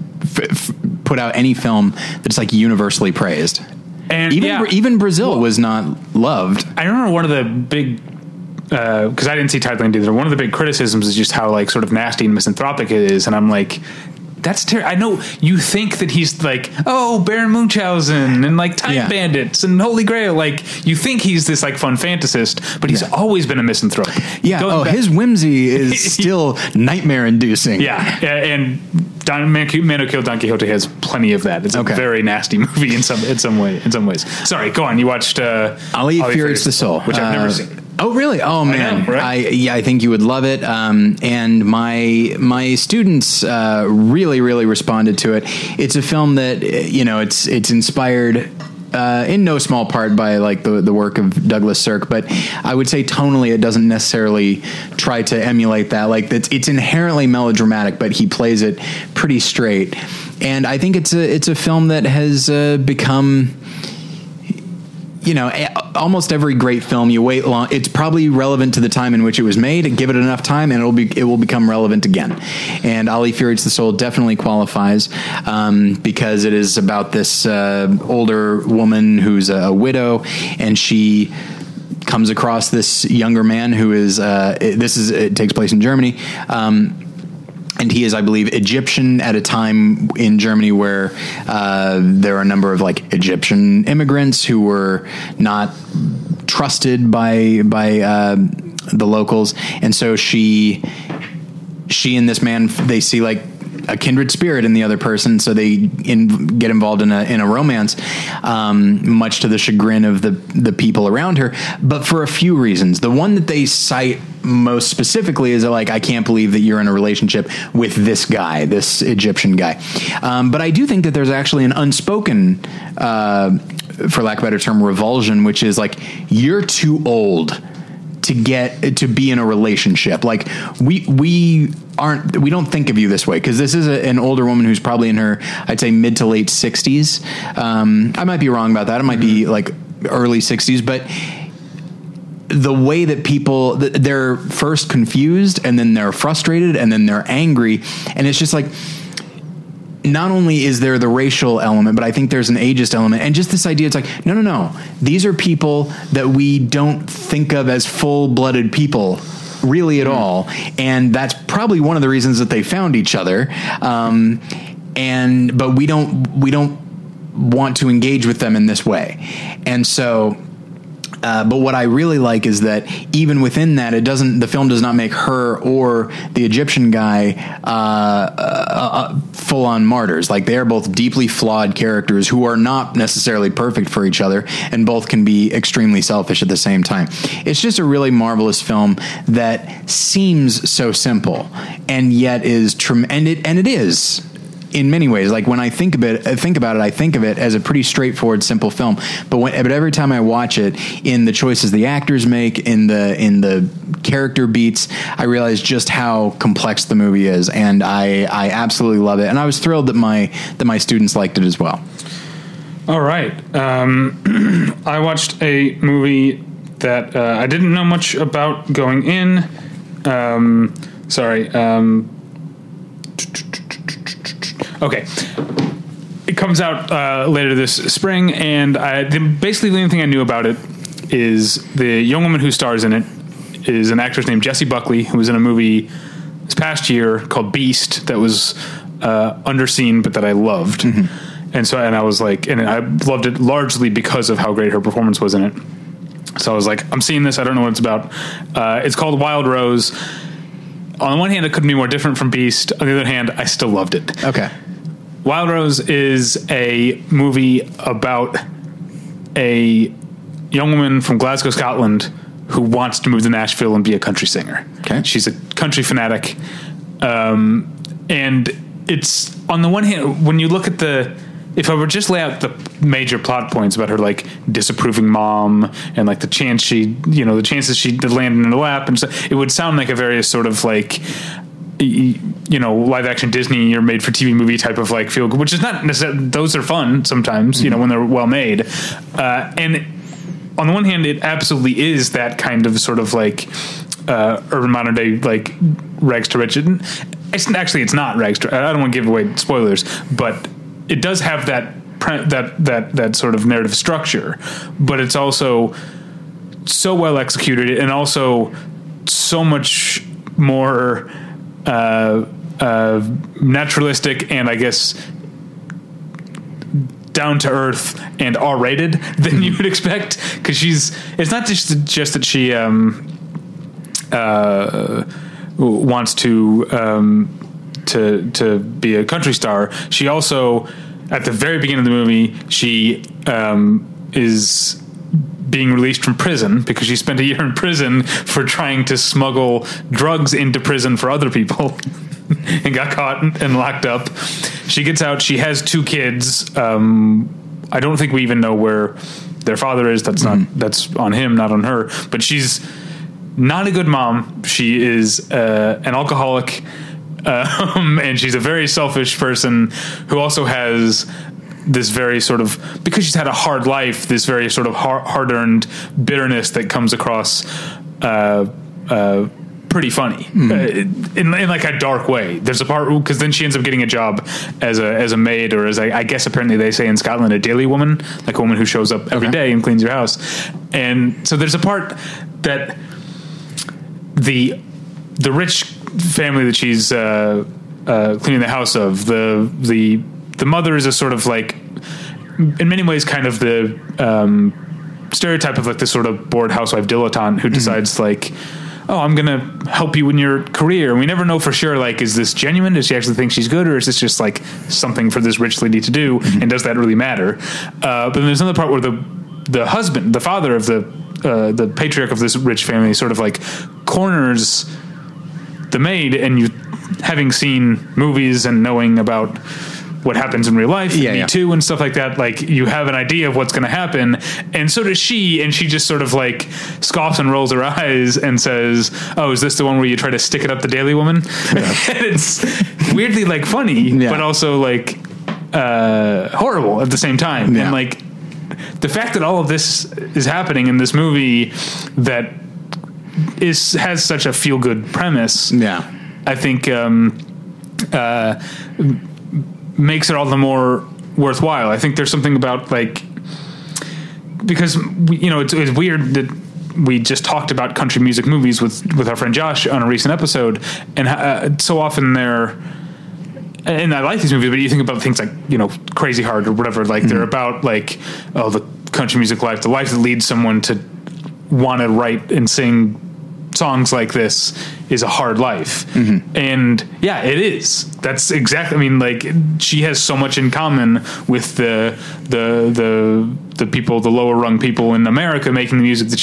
put out any film that's like universally praised. And even Brazil was not loved. I remember one of the big, cause I didn't see Tideland either. One of the big criticisms is just how like sort of nasty and misanthropic it is. And I'm like, that's terrible. I know you think that he's like, oh, Baron Munchausen and like Time Bandits and Holy Grail. Like, you think he's this like fun fantasist, but he's always been a misanthrope. Yeah. His whimsy is still nightmare inducing. Yeah. And Man Who Killed Don Quixote has plenty of that. It's a very nasty movie in some ways. Sorry. Go on. You watched Ali Fear Eats the Soul, which I've never seen. Oh, really? Oh, man. I know, right? I think you would love it. And my students really, really responded to it. It's a film that, you know, it's inspired in no small part by like the work of Douglas Sirk, but I would say tonally it doesn't necessarily try to emulate that. Like, it's inherently melodramatic, but he plays it pretty straight. And I think it's a film that has become... You know, almost every great film you wait long. It's probably relevant to the time in which it was made, and give it enough time and it will become relevant again. And Ali: Fear Eats the Soul definitely qualifies, because it is about this older woman who's a widow, and she comes across this younger man who is, it takes place in Germany. And he is, I believe, Egyptian at a time in Germany where there are a number of like Egyptian immigrants who were not trusted by the locals. And so she and this man, they see like a kindred spirit in the other person, so they get involved in a romance, much to the chagrin of the people around her, but for a few reasons. The one that they cite most specifically is like, I can't believe that you're in a relationship with this guy, this Egyptian guy. But I do think that there's actually an unspoken, for lack of a better term, revulsion, which is like, you're too old to be in a relationship. Like we don't think of you this way. 'Cause this is an older woman who's probably in her, I'd say mid to late 60s. I might be wrong about that. It might be like early 60s, but the way that people, they're first confused and then they're frustrated and then they're angry. And it's just like, not only is there the racial element, but I think there's an ageist element. And just this idea, it's like, no. These are people that we don't think of as full-blooded people really at all. And that's probably one of the reasons that they found each other. But we don't want to engage with them in this way. And so, but what I really like is that even within that, the film does not make her or the Egyptian guy full on martyrs. Like, they are both deeply flawed characters who are not necessarily perfect for each other, and both can be extremely selfish at the same time. It's just a really marvelous film that seems so simple and yet is and it is. In many ways, like when I think of it as a pretty straightforward, simple film. But every time I watch it, in the choices the actors make, in the character beats, I realize just how complex the movie is, and I absolutely love it. And I was thrilled that my students liked it as well. All right, I watched a movie that I didn't know much about going in. Okay. It comes out later this spring, and basically the only thing I knew about it is the young woman who stars in it is an actress named Jessie Buckley, who was in a movie this past year called Beast that was underseen, but that I loved. Mm-hmm. And I was like, and I loved it largely because of how great her performance was in it. So I was like, I'm seeing this. I don't know what it's about. It's called Wild Rose. On the one hand, it couldn't be more different from Beast. On the other hand, I still loved it. Okay. Wild Rose is a movie about a young woman from Glasgow, Scotland, who wants to move to Nashville and be a country singer. Okay. She's a country fanatic. And it's, on the one hand, when you look at if I were just lay out the major plot points about her, like, disapproving mom and, like, the chances she'd land in her lap and stuff, it would sound like a very sort of, like, you know, live action Disney or made for TV movie type of like feel good, which is not necessarily, those are fun sometimes, you know, when they're well made. And on the one hand, it absolutely is that kind of sort of like, urban modern day, like rags to riches. It's not rags to, I don't want to give away spoilers, but it does have that sort of narrative structure, but it's also so well executed and also so much more, naturalistic and I guess down to earth and R-rated than you would expect, because it's not just that she wants to be a country star. She also, at the very beginning of the movie, she is being released from prison because she spent a year in prison for trying to smuggle drugs into prison for other people and got caught and locked up. She gets out. She has two kids. I don't think we even know where their father is. That's on him, not on her, but she's not a good mom. She is an alcoholic, and she's a very selfish person who also has this very sort of, because she's had a hard life, this very sort of hard-earned bitterness that comes across pretty funny in like a dark way. There's a part, because then she ends up getting a job as a maid, or as I guess apparently they say in Scotland, a daily woman, like a woman who shows up every day and cleans your house. And so there's a part that the rich family that she's cleaning the house of, the mother is a sort of like, in many ways, kind of the stereotype of like this sort of bored housewife dilettante who decides like, oh, I'm going to help you in your career. And we never know for sure, like, is this genuine? Does she actually think she's good? Or is this just, like, something for this rich lady to do? Mm-hmm. And does that really matter? But then there's another part where the husband, the father of the patriarch of this rich family, sort of, like, corners the maid. And you, having seen movies and knowing about what happens in real life, Me Too and stuff like that, like, you have an idea of what's going to happen, and so does she, and she just sort of, like, scoffs and rolls her eyes and says, oh, is this the one where you try to stick it up the Daily Woman? Yeah. And it's weirdly, like, funny, but also, like, horrible at the same time. Yeah. And, like, the fact that all of this is happening in this movie that has such a feel-good premise, I think makes it all the more worthwhile. I think there's something about, like, because we, you know, it's weird that we just talked about country music movies with our friend Josh on a recent episode, and so often they're, and I like these movies, but you think about things like, you know, Crazy Heart or whatever, like, mm-hmm. they're about, like, oh, the country music life, the life that leads someone to want to write and sing songs like this is a hard life. Mm-hmm. And yeah, it is. That's exactly, I mean, like, she has so much in common with the people, the lower rung people in America making the music that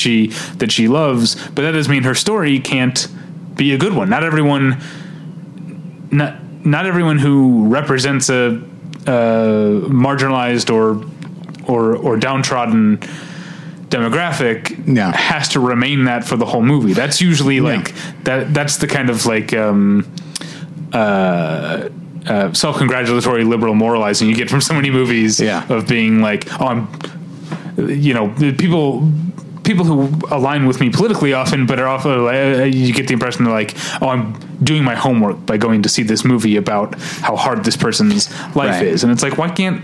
she loves, but that doesn't mean her story can't be a good one. Not everyone who represents a marginalized or downtrodden demographic has to remain that for the whole movie. That's usually like that's the kind of, like, self-congratulatory liberal moralizing you get from so many movies of being like, oh, I'm, you know, people who align with me politically often, but are often, you get the impression they're like, oh, I'm doing my homework by going to see this movie about how hard this person's life is. And it's like, why can't,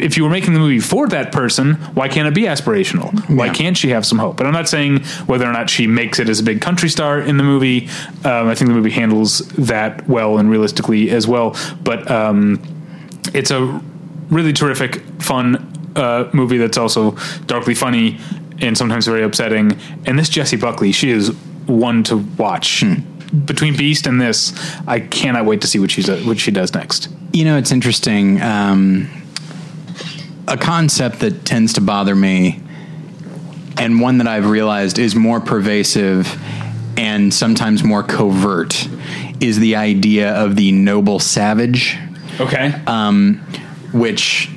if you were making the movie for that person, why can't it be aspirational? Why can't she have some hope? And I'm not saying whether or not she makes it as a big country star in the movie. I think the movie handles that well and realistically as well. But it's a really terrific, fun movie that's also darkly funny and sometimes very upsetting. And this Jessie Buckley, she is one to watch. Between Beast and this, I cannot wait to see what she does next. You know, it's interesting. A concept that tends to bother me, and one that I've realized is more pervasive and sometimes more covert, is the idea of the noble savage. Okay. Which,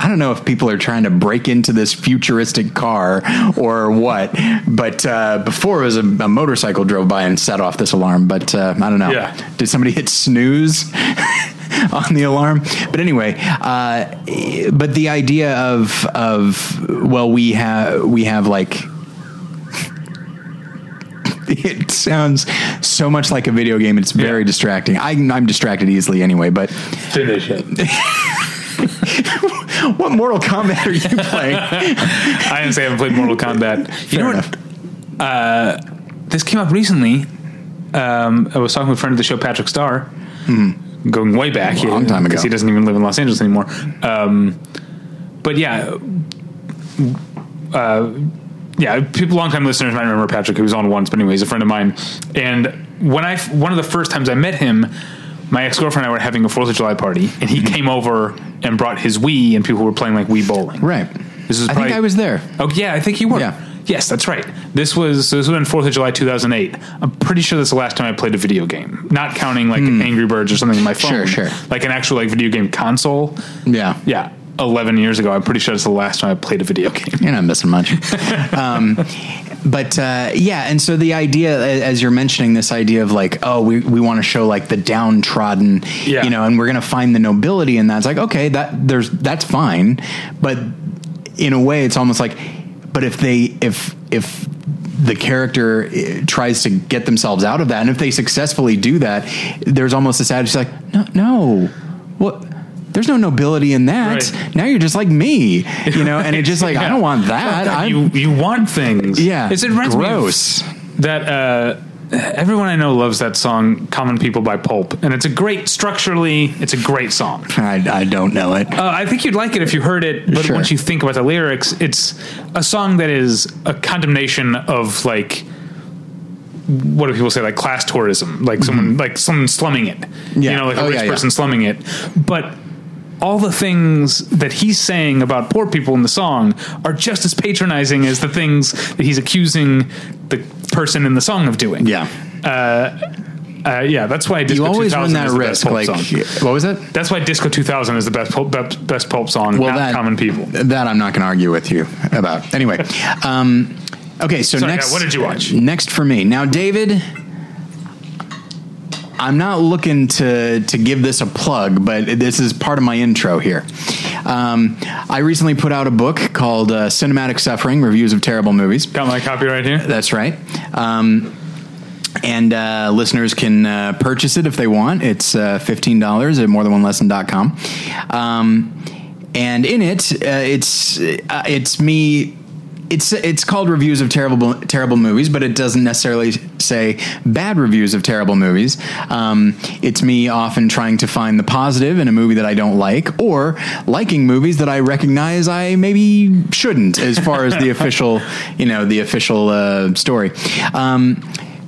I don't know if people are trying to break into this futuristic car or what, but before it was a motorcycle drove by and set off this alarm, but I don't know. Yeah. Did somebody hit snooze? on the alarm. But anyway, but the idea of well, we have like, it sounds so much like a video game. It's very distracting. I'm distracted easily anyway, but finish it. What Mortal Kombat are you playing? I didn't say I haven't played Mortal Kombat. Fair enough. This came up recently. I was talking with a friend of the show, Patrick Starr, going way back a long time ago, because he doesn't even live in Los Angeles anymore. But people, long time listeners might remember Patrick, who was on once, but anyway, he's a friend of mine. And when one of the first times I met him, my ex-girlfriend and I were having a 4th of July party, and he came over and brought his Wii, and people were playing, like, Wii bowling. Right. This was I think I was there. Oh yeah, I think you were. Yeah. Yes, that's right. This was on 4th of July 2008. I'm pretty sure that's the last time I played a video game, not counting like Angry Birds or something on my phone. Sure. Like an actual, like, video game console. Yeah. Yeah. 11 years ago. I'm pretty sure it's the last time I played a video game. You're not missing much. And so the idea, as you're mentioning, this idea of like, oh, we want to show, like, the downtrodden, you know, and we're going to find the nobility in that. It's like, okay, that's fine. But in a way, it's almost like, but if the character tries to get themselves out of that, and if they successfully do that, there's almost this attitude like, no, what? There's no nobility in that. Right. Now you're just like me, you know, and it's just like, I don't want that. You want things. Yeah. It reminds me of that, everyone I know loves that song, Common People by Pulp. And it's a great song. I don't know it. I think you'd like it if you heard it, but once you think about the lyrics, it's a song that is a condemnation of, like, what do people say, like class tourism, like someone slumming it, you know, like a rich person slumming it. But all the things that he's saying about poor people in the song are just as patronizing as the things that he's accusing the person in the song of doing. That's why Disco 2000 is the best Pulp song. What was it? That's why Disco 2000 is the best Pulp song, not Common People. That I'm not going to argue with you about. Anyway, okay, so next... what did you watch? Next for me. Now, David, I'm not looking to give this a plug, but this is part of my intro here. I recently put out a book called Cinematic Suffering, Reviews of Terrible Movies. Got my copy right here? That's right. And listeners can purchase it if they want. It's $15 at morethanonelesson.com. And in it, it's me. It's called Reviews of Terrible Movies, but it doesn't necessarily say bad reviews of terrible movies. It's me often trying to find the positive in a movie that I don't like, or liking movies that I recognize I maybe shouldn't, as far as the official story.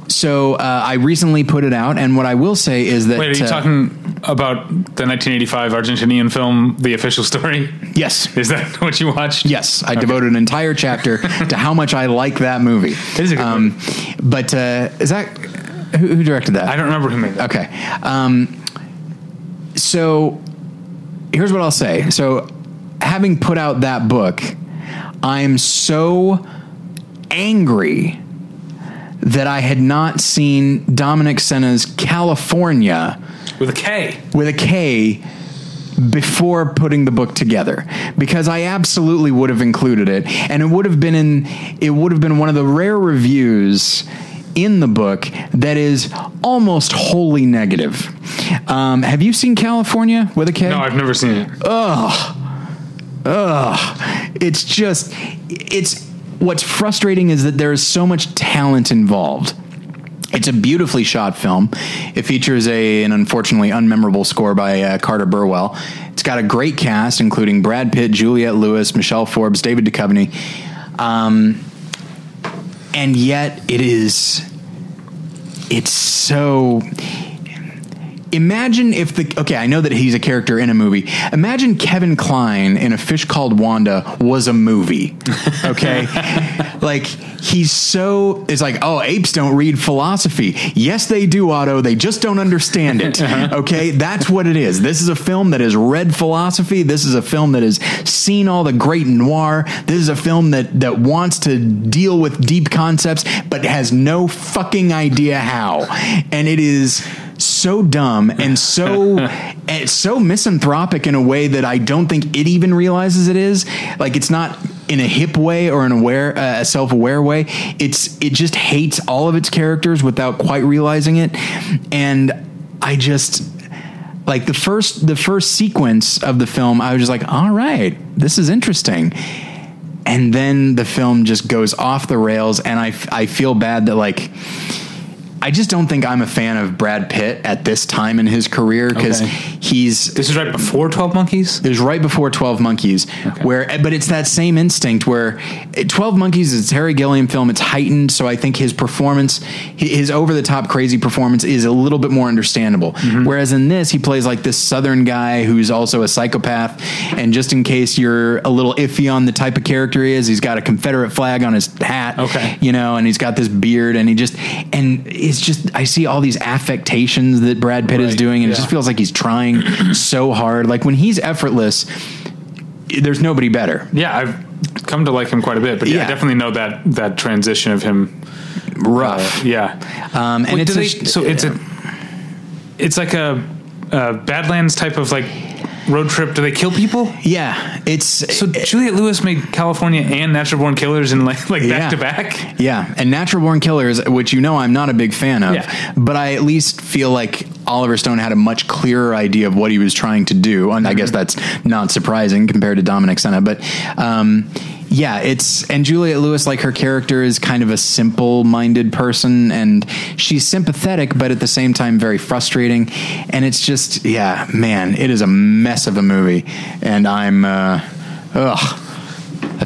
So I recently put it out, and what I will say is that... Wait, are you talking about the 1985 Argentinian film, The Official Story? Yes. Is that what you watched? Yes. I devoted an entire chapter to how much I like that movie. It is a good movie. But is that... Who directed that? I don't remember who made that. Okay. So here's what I'll say. So having put out that book, I'm so angry that I had not seen Dominic Senna's California with a K before putting the book together, because I absolutely would have included it, and it would have been one of the rare reviews in the book that is almost wholly negative. Have you seen California with a K? No, I've never seen it. It's just what's frustrating is that there is so much talent involved. It's a beautifully shot film. It features an unfortunately unmemorable score by Carter Burwell. It's got a great cast, including Brad Pitt, Juliette Lewis, Michelle Forbes, David Duchovny. And yet it's so... Imagine if I know that he's a character in a movie. Imagine Kevin Kline in A Fish Called Wanda was a movie. Okay. It's like, oh, apes don't read philosophy. Yes, they do, Otto. They just don't understand it. Okay. That's what it is. This is a film that has read philosophy. This is a film that has seen all the great noir. This is a film that wants to deal with deep concepts, but has no fucking idea how. And it is so dumb and so misanthropic in a way that I don't think it even realizes it is. Like, it's not in a hip way or a self-aware way. It just hates all of its characters without quite realizing it. And I just, like, the first sequence of the film, I was just like, all right, this is interesting. And then the film just goes off the rails, and I feel bad that, like, I just don't think I'm a fan of Brad Pitt at this time in his career, because this is right before 12 Monkeys? It was right before 12 Monkeys, but it's that same instinct where 12 Monkeys is a Terry Gilliam film. It's heightened, so I think his performance, his over-the-top crazy performance, is a little bit more understandable. Mm-hmm. Whereas in this, he plays like this Southern guy who's also a psychopath, and just in case you're a little iffy on the type of character he is, he's got a Confederate flag on his hat, and he's got this beard, and it's just, I see all these affectations that Brad Pitt is doing, and it just feels like he's trying so hard. Like, when he's effortless, there's nobody better. Yeah, I've come to like him quite a bit, but I definitely know that transition of him. Rough. And it's like a Badlands type of, like, road trip. Do they kill people? Yeah. Juliette Lewis made California and Natural Born Killers in like back to back. Yeah. And Natural Born Killers, which, you know, I'm not a big fan of, but I at least feel like Oliver Stone had a much clearer idea of what he was trying to do. And I guess that's not surprising compared to Dominic Senna, but, and Juliette Lewis, like, her character is kind of a simple-minded person, and she's sympathetic, but at the same time, very frustrating. And it's just, it is a mess of a movie. And I'm, I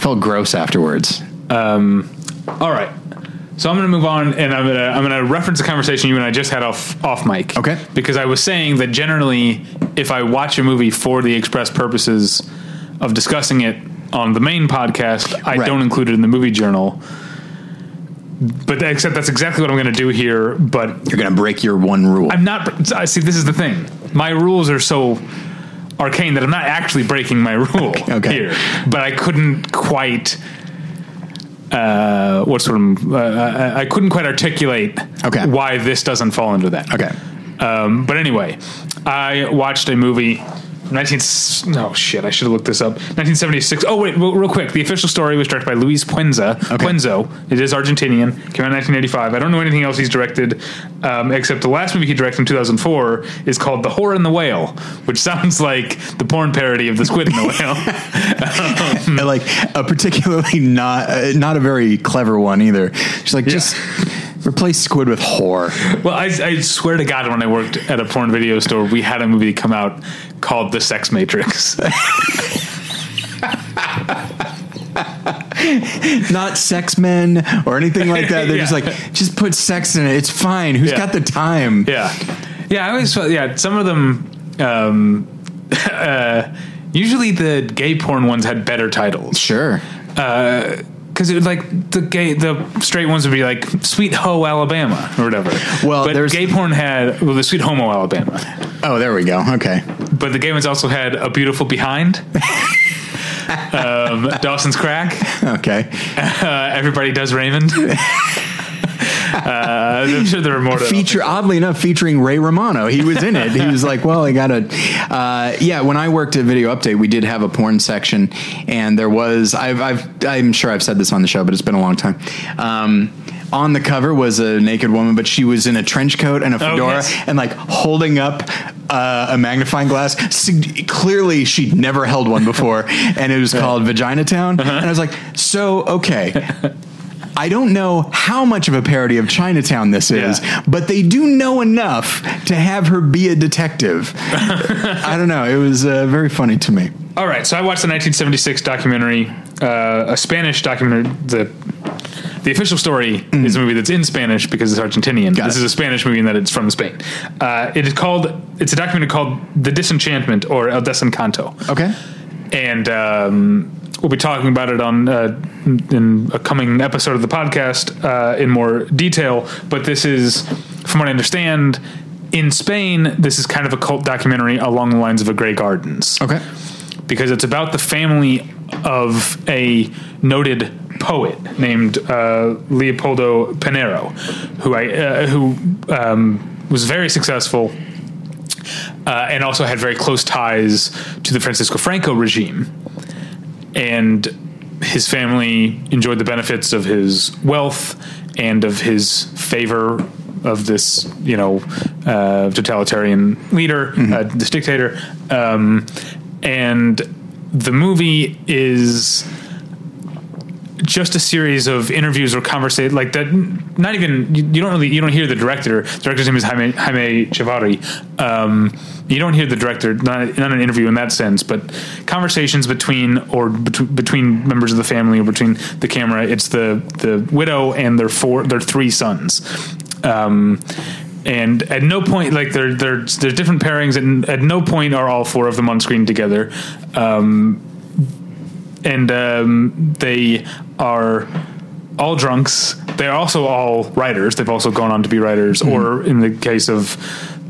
felt gross afterwards. All right. So I'm going to move on, and I'm going to reference a conversation you and I just had off mic. Okay. Because I was saying that generally, if I watch a movie for the express purposes of discussing it on the main podcast, I don't include it in the movie journal. But except that's exactly what I'm going to do here. But you're going to break your one rule. I'm not. I see. This is the thing. My rules are so arcane that I'm not actually breaking my rule here. But I couldn't quite. I couldn't quite articulate why this doesn't fall into that. Okay. But anyway, I watched a movie. I should have looked this up. 1976. Oh wait, real quick. The Official Story was directed by Luis Puenzo. It is Argentinian. Came out in 1985. I don't know anything else he's directed, except the last movie he directed in 2004 is called The Whore and the Whale, which sounds like the porn parody of The Squid and the Whale. Like a particularly not a very clever one either. She's like just. Replace squid with whore. Well, I swear to God, when I worked at a porn video store, we had a movie come out called The Sex Matrix. Not sex men or anything like that. They're just put sex in it. It's fine. Who's got the time? Yeah. Yeah. I always felt, some of them, usually the gay porn ones had better titles. Sure. Because it was like the straight ones would be like Sweet Ho Alabama or whatever. Well, but gay porn had the Sweet Homo Alabama. Oh, there we go. Okay. But the gay ones also had A Beautiful Behind, Dawson's Crack. Okay. Everybody Does Raymond. I'm sure there were more. Oddly enough, featuring Ray Romano, he was in it. He was like, "Well, I got to." When I worked at Video Update, we did have a porn section, and there was. I'm sure I've said this on the show, but it's been a long time. On the cover was a naked woman, but she was in a trench coat and a fedora and like holding up a magnifying glass. Clearly she'd never held one before, and it was called Vaginatown. Uh-huh. And I was like, so okay. I don't know how much of a parody of Chinatown this is, but they do know enough to have her be a detective. I don't know. It was very funny to me. All right. So I watched the 1976 documentary, a Spanish documentary. The Official Story is a movie that's in Spanish because it's Argentinian. This is a Spanish movie in that it's from Spain. It's a documentary called The Disenchantment or El Desencanto. Okay. And, we'll be talking about it on in a coming episode of the podcast in more detail. But this is, from what I understand, in Spain, this is kind of a cult documentary along the lines of A Grey Gardens. Okay. Because it's about the family of a noted poet named Leopoldo Pinero, who was very successful. And also had very close ties to the Francisco Franco regime. And his family enjoyed the benefits of his wealth and of his favor of this, totalitarian leader, this dictator. And the movie is just a series of interviews or conversations like that. Not even, you don't hear the director. The director's name is Jaime Chavarri. You don't hear the director, not an interview in that sense, but conversations between members of the family or between the camera. It's the widow and their three sons. And at no point, like there's different pairings, and at no point are all four of them on screen together. They are all drunks. They're also all writers. They've also gone on to be writers, or in the case of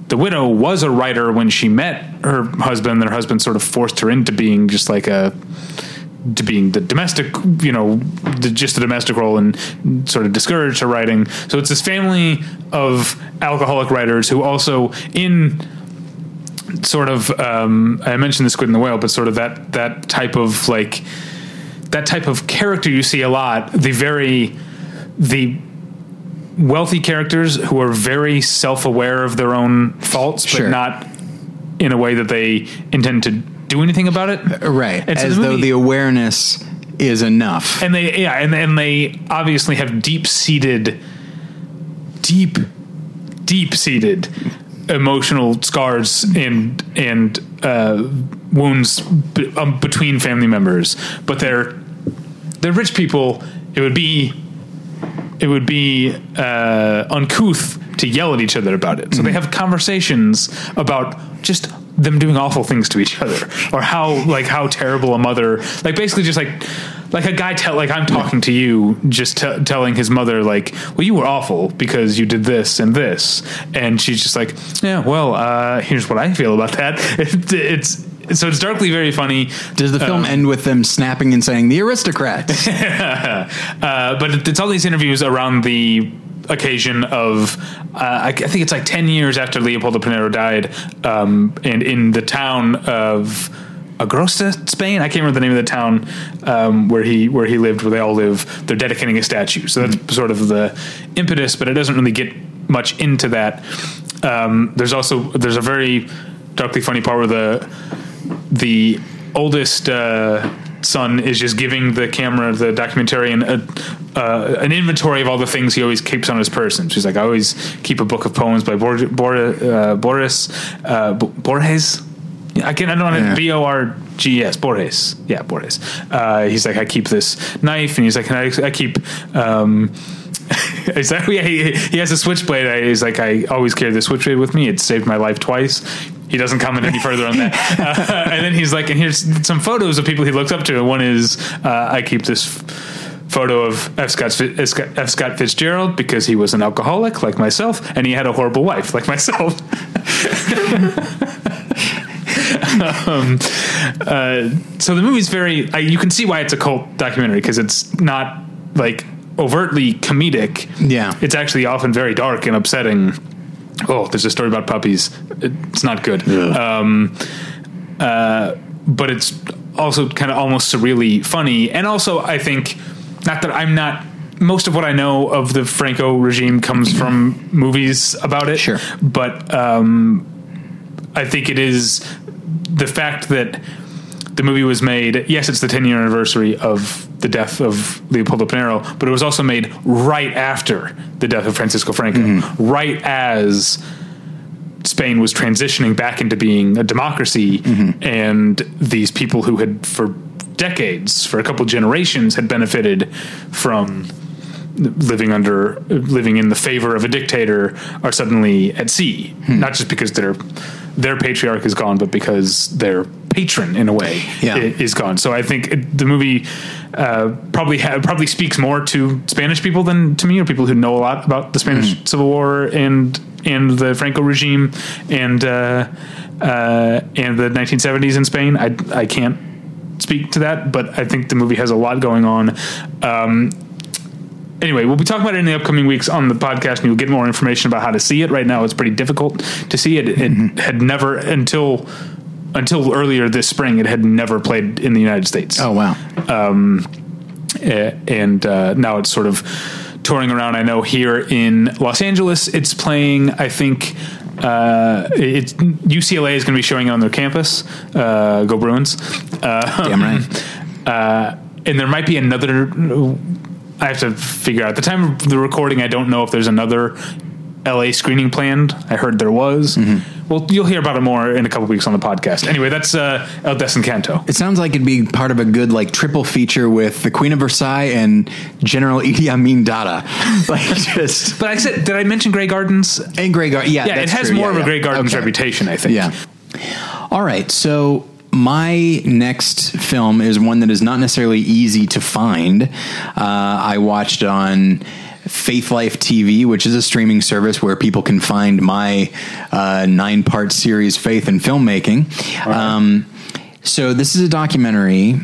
the widow, was a writer when she met her husband. Her husband sort of forced her into being just like the domestic, just the domestic role, and sort of discouraged her writing. So it's this family of alcoholic writers who also in sort of, I mentioned The Squid and the Whale, but sort of that type of character you see a lot, the wealthy characters who are very self-aware of their own faults, but not in a way that they intend to do anything about it. Right. It's as though the awareness is enough. And they, and they obviously have deep-seated emotional scars and wounds between family members, but they're rich people. It would be it would be uncouth to yell at each other about it. So they have conversations about just them doing awful things to each other, or how terrible a mother, like basically just like a guy I'm talking to you, just telling his mother, like, well, you were awful because you did this and this. And she's just like, yeah, well, here's what I feel about that. So it's darkly very funny. Does the film end with them snapping and saying, the aristocrats? But it's all these interviews around the occasion of, I think it's like 10 years after Leopoldo Pinero died, and in the town of Agosta, Spain. I can't remember the name of the town where he lived, where they all live. They're dedicating a statue. So that's sort of the impetus, but it doesn't really get much into that. There's a very darkly funny part where the oldest son is just giving the camera, the documentarian, an inventory of all the things he always keeps on his person. She's like, I always keep a book of poems by Borges. I don't want to Borges. Borges. Yeah, Borges. He's like, I keep this knife, and he's like, I keep. He has a switchblade. He's like, I always carry the switchblade with me. It saved my life twice. He doesn't comment any further on that. And then he's like, and here's some photos of people he looks up to. And one is, I keep this photo of F. Scott Fitzgerald because he was an alcoholic like myself, and he had a horrible wife like myself. So the movie's very, you can see why it's a cult documentary, because it's not like overtly comedic. Yeah. It's actually often very dark and upsetting. Oh, there's a story about puppies. It's not good. Yeah. But it's also kind of almost surreally funny. And also, I think, not that I'm not, most of what I know of the Franco regime comes from movies about it. Sure. But I think it is the fact that the movie was made, yes, it's the 10-year anniversary of the death of Leopoldo Pinero, but it was also made right after the death of Francisco Franco, right as Spain was transitioning back into being a democracy, and these people who had for decades, for a couple generations, had benefited from living in the favor of a dictator are suddenly at sea, not just because their patriarch is gone, but because their patron, in a way, is gone. So I think the movie probably speaks more to Spanish people than to me, or people who know a lot about the Spanish Civil War and the Franco regime and the 1970s in Spain. I can't speak to that, but I think the movie has a lot going on. Anyway, we'll be talking about it in the upcoming weeks on the podcast, and you'll get more information about how to see it. Right now, it's pretty difficult to see it. It had never, until earlier this spring, it had never played in the United States. Oh, wow. And now it's sort of touring around. I know here in Los Angeles, it's playing, I think, UCLA is going to be showing it on their campus. Go Bruins. Damn right. And there might be another... I have to figure out. At the time of the recording, I don't know if there's another LA screening planned. I heard there was. Well, you'll hear about it more in a couple weeks on the podcast. Anyway, that's El Desencanto. It sounds like it'd be part of a good triple feature with the Queen of Versailles and General Idi Amin Dada. But I said, did I mention Grey Gardens? And Grey Gardens, yeah. It has more of a Grey Gardens reputation, I think. Yeah. All right, so my next film is one that is not necessarily easy to find. I watched on Faith Life TV, which is a streaming service where people can find my 9-part series, Faith and Filmmaking. Right. So this is a documentary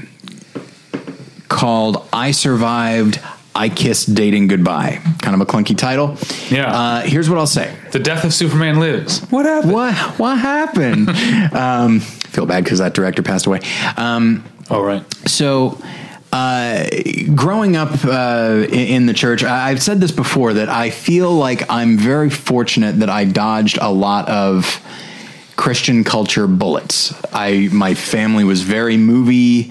called I Survived, I Kissed Dating Goodbye. Kind of a clunky title. Yeah. Here's what I'll say. The Death of Superman Lives. What happened? What happened? Feel bad because that director passed away. All right. So growing up in the church, I've said this before, that I feel like I'm very fortunate that I dodged a lot of Christian culture bullets. My family was very movie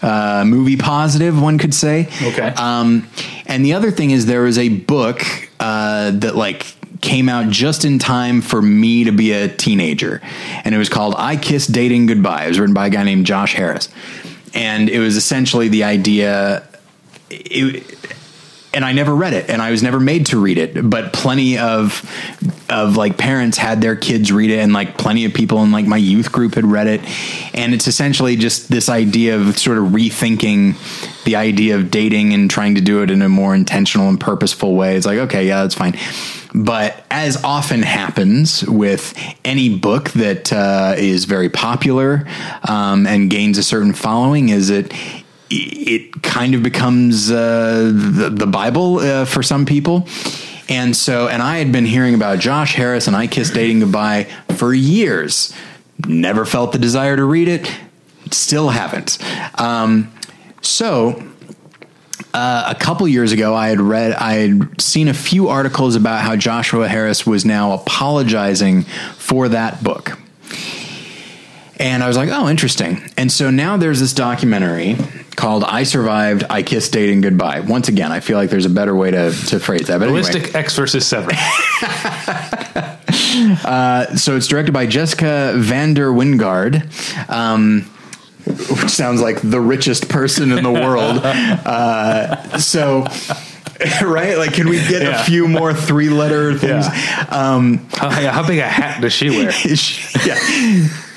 positive, one could say. Okay. And the other thing is, there was a book that came out just in time for me to be a teenager, and it was called I Kiss Dating Goodbye. It was written by a guy named Josh Harris, and it was essentially the idea And I never read it, and I was never made to read it, but plenty of like parents had their kids read it, and like plenty of people in like my youth group had read it. And it's essentially just this idea of sort of rethinking the idea of dating and trying to do it in a more intentional and purposeful way. It's like, okay, yeah, that's fine. But as often happens with any book that is very popular and gains a certain following, is it kind of becomes the Bible for some people. And so, and I had been hearing about Josh Harris and I Kissed Dating Goodbye for years, never felt the desire to read it, still haven't. A couple years ago, I had seen a few articles about how Joshua Harris was now apologizing for that book. And I was like, oh, interesting. And so now there's this documentary called I Survived, I Kissed Dating Goodbye. Once again, I feel like there's a better way to phrase that. But Ballistic anyway. X versus Seven. So it's directed by Jessica Vander Wingard, which sounds like the richest person in the world. Right? Like, can we get a few more three-letter things? Yeah. How big a hat does she wear?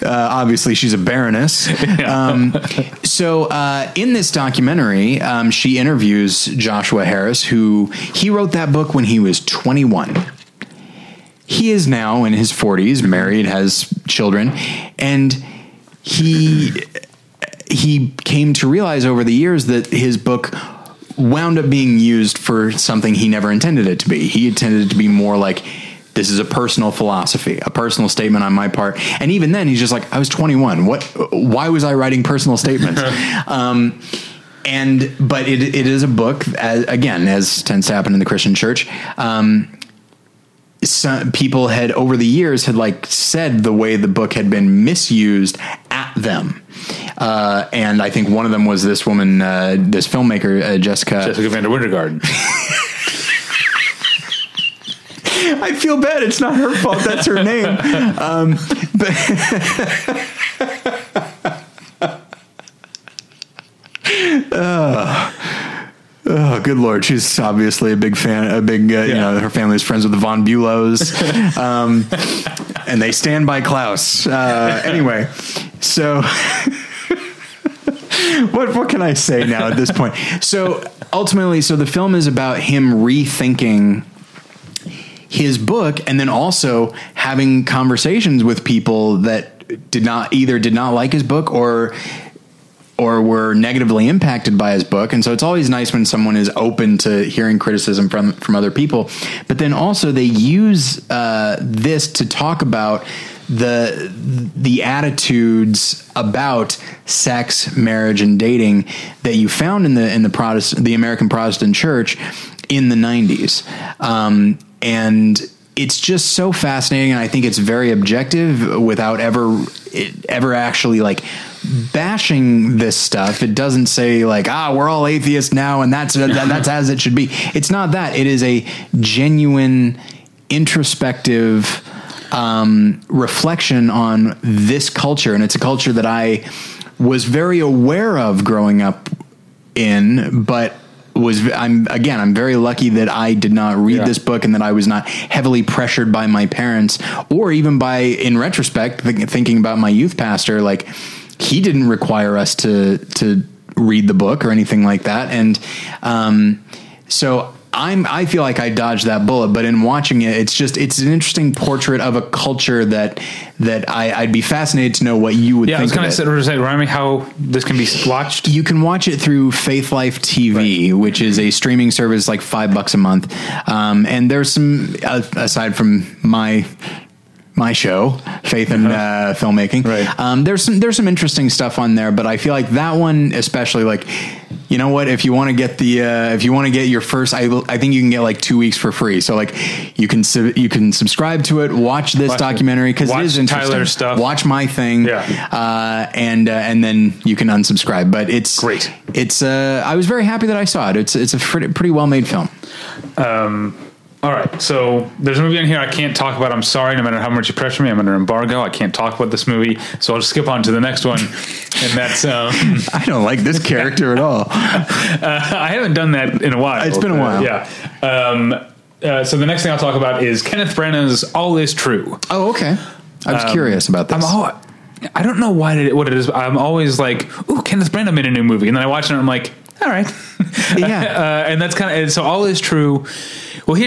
Obviously, she's a baroness. In this documentary, she interviews Joshua Harris, he wrote that book when he was 21. He is now in his 40s, married, has children, and he came to realize over the years that his book wound up being used for something he never intended it to be. He intended it to be more like, this is a personal philosophy, a personal statement on my part. And even then he's just like, I was 21. Why was I writing personal statements? But it is a book, as tends to happen in the Christian church. Some people had over the years had like said the way the book had been misused at them. And I think one of them was this woman, this filmmaker, Jessica Vander Wingard. I feel bad. It's not her fault. That's her name. Oh, good Lord. She's obviously a big fan, her family is friends with the Von Bulows, and they stand by Klaus. Anyway, so what can I say now at this point? So ultimately, the film is about him rethinking his book and then also having conversations with people that did not like his book or were negatively impacted by his book. And so it's always nice when someone is open to hearing criticism from other people. But then also they use this to talk about the attitudes about sex, marriage, and dating that you found in the the American Protestant Church in the 90s. And it's just so fascinating, and I think it's very objective without ever actually like bashing this stuff. It doesn't say like, we're all atheists now and that's as it should be. It's not that. It is a genuine introspective reflection on this culture, and it's a culture that I was very aware of growing up in, but I'm very lucky that I did not read this book and that I was not heavily pressured by my parents or even by, in retrospect, thinking about my youth pastor, like he didn't require us to read the book or anything like that. And, so I feel like I dodged that bullet, but in watching it, it's an interesting portrait of a culture that I'd be fascinated to know what you would think of it. Yeah, I was going to say, remind me how this can be watched. You can watch it through Faith Life TV, which is a streaming service, like $5 a month. And there's some, aside from my show, Faith in Filmmaking, there's some interesting stuff on there, but I feel like that one, especially, like, you know what, if you want to get your first, I think you can get like 2 weeks for free. So like you can subscribe to it, watch this documentary, because it is interesting. Tyler stuff. Watch my thing. Yeah. And then you can unsubscribe, but it's great. It's, I was very happy that I saw it. It's a pretty well-made film. All right, so there's a movie in here I can't talk about. I'm sorry, no matter how much you pressure me, I'm under embargo. I can't talk about this movie, so I'll just skip on to the next one, and that's... I don't like this character at all. I haven't done that in a while. It's been a while. Yeah. So the next thing I'll talk about is Kenneth Branagh's All Is True. Oh, okay. I was curious about this. I don't know what it is. I'm always like, ooh, Kenneth Branagh made a new movie. And then I watch it and I'm like, all right. Yeah. And that's kind of, so All Is True. Well,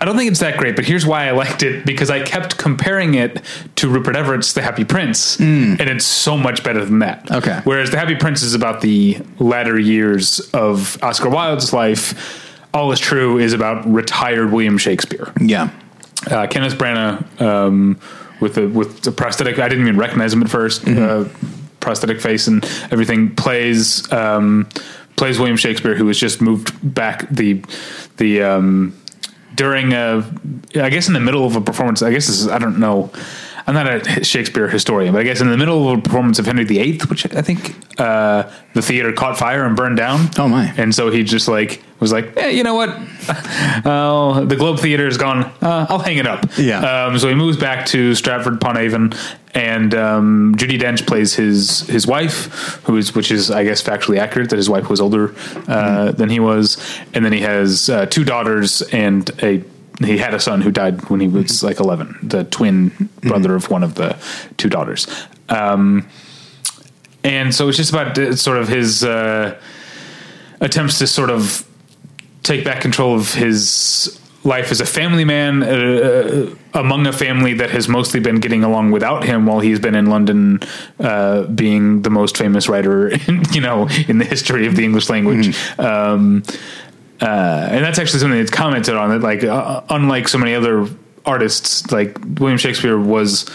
I don't think it's that great, but here's why I liked it, because I kept comparing it to Rupert Everett's The Happy Prince, and it's so much better than that. Okay. Whereas The Happy Prince is about the latter years of Oscar Wilde's life. All Is True is about retired William Shakespeare. Yeah. Kenneth Branagh, with a prosthetic, I didn't even recognize him at first, prosthetic face and everything, plays William Shakespeare, who was just moved back in the middle of a performance. I guess this is, I don't know, I'm not a Shakespeare historian, but I guess in the middle of a performance of Henry VIII, which I think the theater caught fire and burned down. Oh my! And so he just was like, hey, you know what? The Globe Theater is gone. I'll hang it up. Yeah. So he moves back to Stratford-upon-Avon, and Judi Dench plays his wife, which is I guess factually accurate that his wife was older than he was, and then he has two daughters and a. He had a son who died when he was like 11, the twin brother of one of the two daughters. And so it's just about sort of his attempts to sort of take back control of his life as a family man among a family that has mostly been getting along without him while he's been in London, being the most famous writer, in the history of the English language. And that's actually something that's commented on, that unlike so many other artists, like William Shakespeare was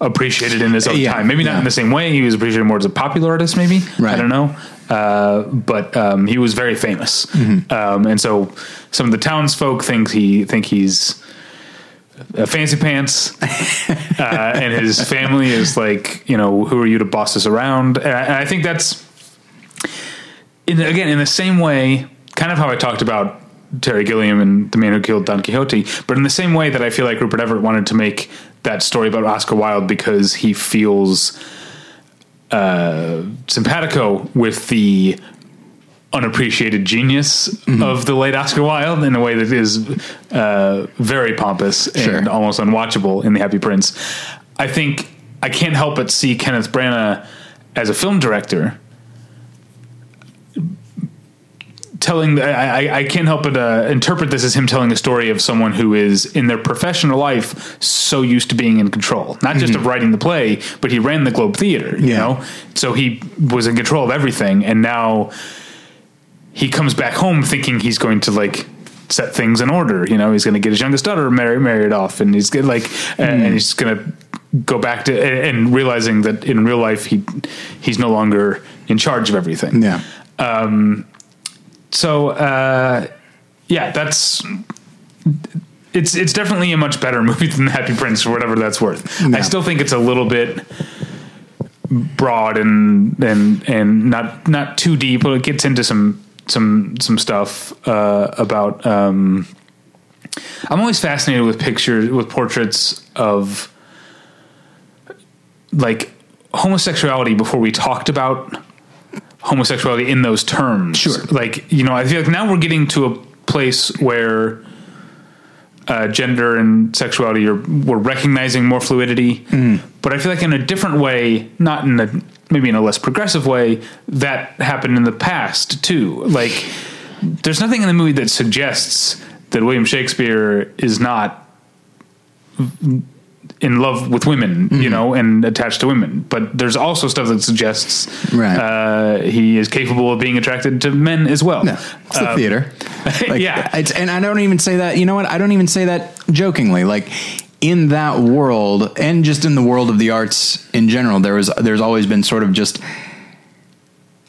appreciated in his own time. Maybe not in the same way. He was appreciated more as a popular artist, maybe. Right. I don't know. But he was very famous. And so some of the townsfolk think he's fancy pants, and his family is like, who are you to boss us around? And I think that's, in the same way, kind of how I talked about Terry Gilliam and The Man Who Killed Don Quixote, but in the same way that I feel like Rupert Everett wanted to make that story about Oscar Wilde because he feels simpatico with the unappreciated genius of the late Oscar Wilde in a way that is very pompous and almost unwatchable in The Happy Prince. I think I can't help but see Kenneth Branagh as a film director I can't help but interpret this as him telling the story of someone who is in their professional life so used to being in control, not just of writing the play, but he ran the Globe Theater, you know, so he was in control of everything. And now he comes back home thinking he's going to set things in order. He's going to get his youngest daughter married off, and he's going and he's going to go back to and realizing that in real life, he's no longer in charge of everything. Yeah. So, it's definitely a much better movie than The Happy Prince, for whatever that's worth. Yeah. I still think it's a little bit broad and not too deep, but it gets into some stuff, about, I'm always fascinated with portraits of homosexuality before we talked about homosexuality in those terms. Sure. I feel like now we're getting to a place where gender and sexuality we're recognizing more fluidity, but I feel like in a different way, maybe in a less progressive way, that happened in the past too. There's nothing in the movie that suggests that William Shakespeare is not in love with women, and attached to women. But there's also stuff that suggests he is capable of being attracted to men as well. No, it's the theater. And I don't even say that, I don't even say that jokingly. In that world, and just in the world of the arts in general, there's always been sort of just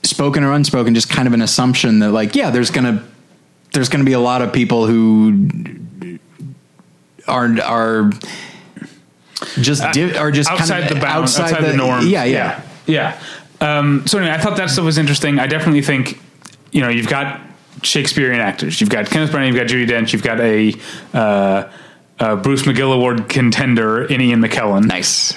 spoken or unspoken, just kind of an assumption that there's going to be a lot of people who are just outside kind of the bounds, outside the norm. Yeah. So anyway, I thought that stuff was interesting. I definitely think, you've got Shakespearean actors. You've got Kenneth Branagh, you've got Judi Dench, you've got a Bruce McGill Award contender, Ian McKellen. Nice.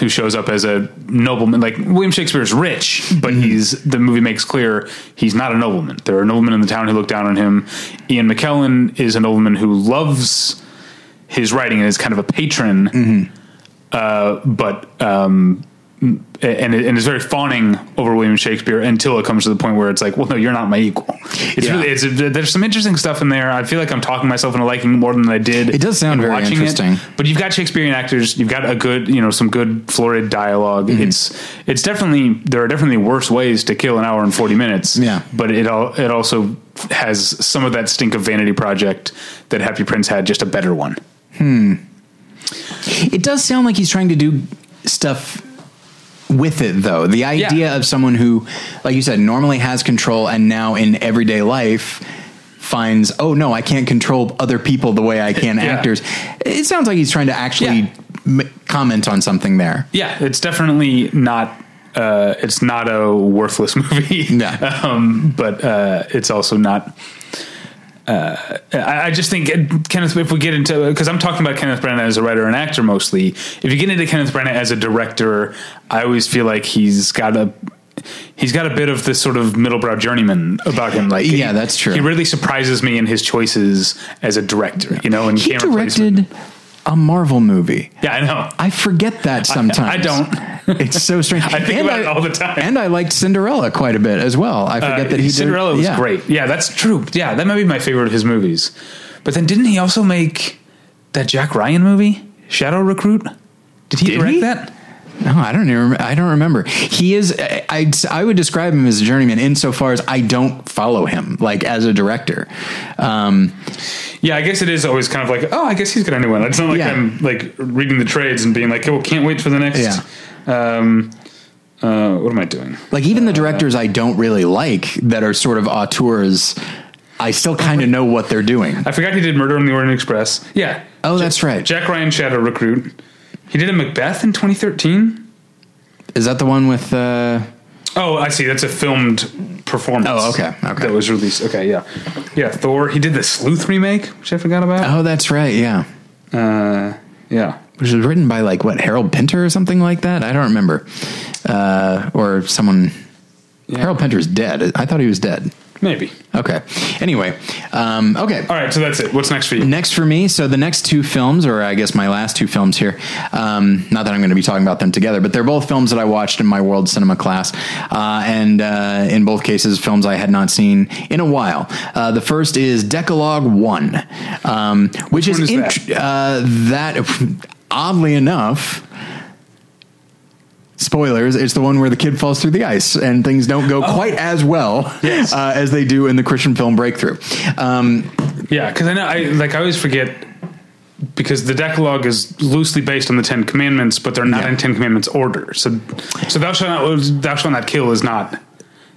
Who shows up as a nobleman. Like, William Shakespeare's rich, but the movie makes clear he's not a nobleman. There are noblemen in the town who look down on him. Ian McKellen is a nobleman who loves his writing and is kind of a patron, and is very fawning over William Shakespeare until it comes to the point where it's like, well, no, you're not my equal. There's some interesting stuff in there. I feel like I'm talking myself into liking it more than I did. It does sound very interesting. But you've got Shakespearean actors. You've got some good florid dialogue. It's definitely, there are definitely worse ways to kill an hour and 40 minutes. Yeah. But it also has some of that stink of Vanity Project that Happy Prince had, just a better one. It does sound like he's trying to do stuff with it, though. The idea of someone who, like you said, normally has control and now in everyday life finds, oh no, I can't control other people the way I can actors. It sounds like he's trying to actually comment on something there. Yeah, it's definitely not, it's not a worthless movie. Yeah. But it's also not... I just think Kenneth, if we get into, because I'm talking about Kenneth Branagh as a writer and actor mostly, if you get into Kenneth Branagh as a director, I always feel like he's got a bit of this sort of middlebrow journeyman about him. Like, that's true. He really surprises me in his choices as a director, and he directed a Marvel movie. Yeah, I know. I forget that sometimes. I don't. It's so strange. I think about it all the time. And I liked Cinderella quite a bit as well. I forget that he did. Cinderella was great. Yeah, that's true. Yeah, that might be my favorite of his movies. But then didn't he also make that Jack Ryan movie, Shadow Recruit? Did he direct that? No, I don't even remember. I don't remember. He is, I would describe him as a journeyman insofar as I don't follow him, like, as a director. Yeah, I guess it is always kind of like, oh, I guess he's got a new one. It's not like I'm, like, reading the trades and being like, oh, can't wait for the next. Yeah. What am I doing? Like, even the directors I don't really like that are sort of auteurs, I still kind of know what they're doing. I forgot he did Murder on the Orient Express. Yeah. Oh, that's right. Jack Ryan, Shadow Recruit. He did a Macbeth in 2013. Is that the one with... Oh, I see. That's a filmed performance. Oh, okay. That was released. Okay, yeah. Yeah, Thor. He did the Sleuth remake, which I forgot about. Oh, that's right, yeah. Yeah. Which was written by, like, what, Harold Pinter or something like that? I don't remember. Or someone... Yeah. Harold Pinter's dead. I thought he was dead. Maybe. Okay. Anyway. Okay. All right. So that's it. What's next for you? Next for me. So the next two films, or I guess my last two films here, not that I'm going to be talking about them together, but they're both films that I watched in my world cinema class. And in both cases, films I had not seen in a while. The first is Decalogue 1, which is that oddly enough, spoilers, it's the one where the kid falls through the ice and things don't go quite as well as they do in the Christian film Breakthrough. Because I know, I always forget, because the Decalogue is loosely based on the Ten Commandments, but they're not in Ten Commandments order. So thou shalt not kill is not...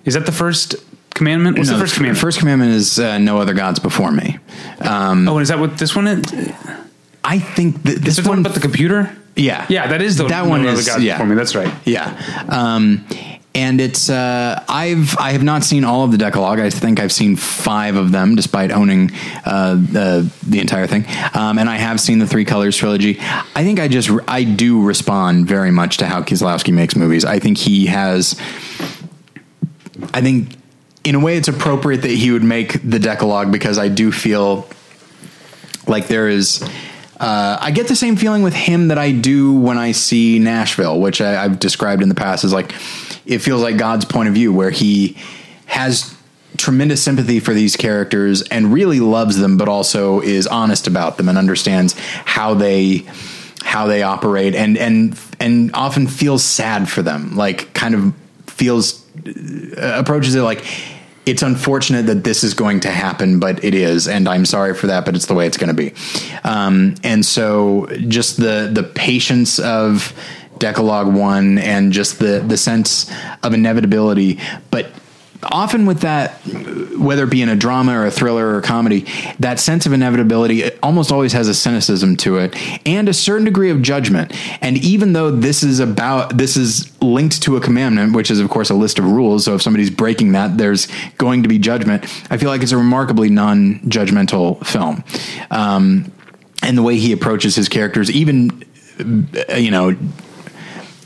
Is that the first commandment? What's the first commandment? The first commandment is no other gods before me. And is that what this one is? I think this is the one about the computer? Yeah. Yeah, that is the one for me. That's right. Yeah. And it's, I have not seen all of the Decalogue. I think I've seen 5 of them, despite owning the entire thing. And I have seen the Three Colors trilogy. I think I do respond very much to how Kieslowski makes movies. I think in a way it's appropriate that he would make the Decalogue, because I do feel like there is... I get the same feeling with him that I do when I see Nashville, which I've described in the past as, like, it feels like God's point of view, where he has tremendous sympathy for these characters and really loves them, but also is honest about them and understands how they operate and often feels sad for them, like, kind of approaches it like, it's unfortunate that this is going to happen, but it is, and I'm sorry for that, but it's the way it's going to be. And so just the patience of Decalogue 1 and just the sense of inevitability, but often with that, whether it be in a drama or a thriller or a comedy, that sense of inevitability almost always has a cynicism to it and a certain degree of judgment. And even though this is linked to a commandment, which is of course a list of rules. So if somebody's breaking that, there's going to be judgment. I feel like it's a remarkably non-judgmental film. And the way he approaches his characters, even, you know,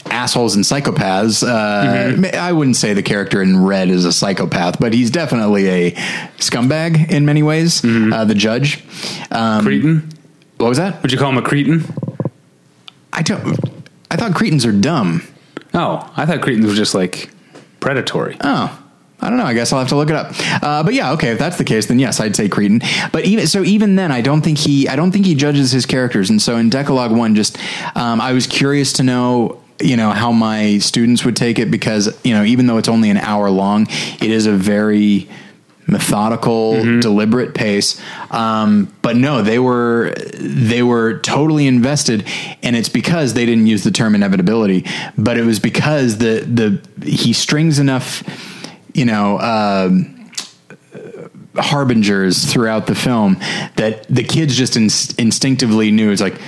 assholes and psychopaths. I wouldn't say the character in Red is a psychopath, but he's definitely a scumbag in many ways. Mm-hmm. The judge, Cretin. What was that? Would you call him a Cretin? I thought Cretins are dumb. Oh, I thought Cretins were just like predatory. Oh, I don't know. I guess I'll have to look it up. But yeah, okay. If that's the case, then yes, I'd say Cretin. But even then, I don't think he judges his characters. And so in Decalogue 1, just, I was curious to know, you know, how my students would take it, because, you know, even though it's only an hour long, it is a very methodical, deliberate pace. But no, they were totally invested, and it's because they didn't use the term inevitability, but it was because he strings enough, you know, harbingers throughout the film that the kids just instinctively knew. It's like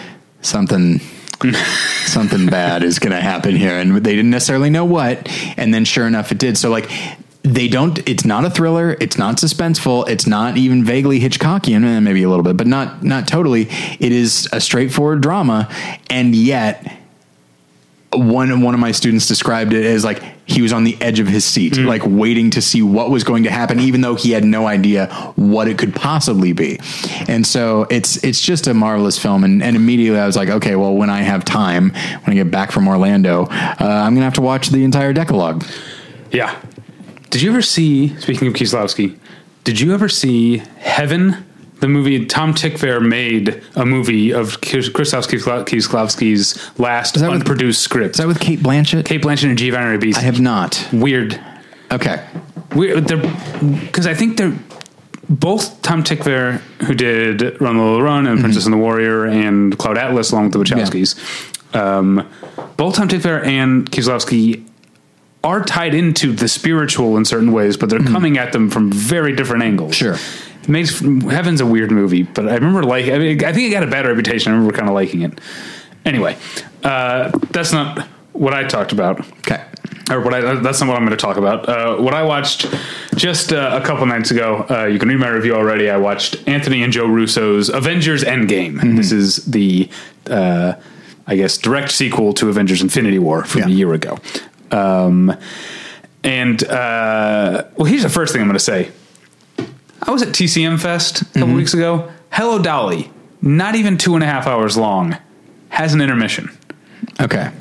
something bad is going to happen here. And they didn't necessarily know what, and then sure enough, it did. So like it's not a thriller. It's not suspenseful. It's not even vaguely Hitchcockian, maybe a little bit, but not totally. It is a straightforward drama. And yet one of my students described it as like, he was on the edge of his seat, like waiting to see what was going to happen, even though he had no idea what it could possibly be. And so it's just a marvelous film. And immediately I was like, okay, well, when I have time, when I get back from Orlando, I'm going to have to watch the entire Decalogue. Yeah. Did you ever see, speaking of Kieslowski, did you ever see Heaven? The movie, Tom Tykwer made a movie of Kieslowski's last unproduced script. Is that with Cate Blanchett? Cate Blanchett and Giovanni Ribisi. I have not. Weird. Okay. Weird. Because I think they're both Tom Tykwer, who did Run Lola Run and Princess and the Warrior and Cloud Atlas, along with the Wachowskis. Yeah. Both Tom Tykwer and Kieslowski are tied into the spiritual in certain ways, but they're coming at them from very different angles. Sure. Heaven's a weird movie, but I remember I think it got a bad reputation. I remember kind of liking it. Anyway, that's not what I talked about. Okay. Or that's not what I'm going to talk about. What I watched just a couple nights ago, you can read my review already. I watched Anthony and Joe Russo's Avengers Endgame. Mm-hmm. This is the, I guess, direct sequel to Avengers Infinity War from a year ago. Well, here's the first thing I'm going to say. I was at TCM Fest a couple weeks ago. Hello Dolly, not even 2.5 hours long, has an intermission. Okay.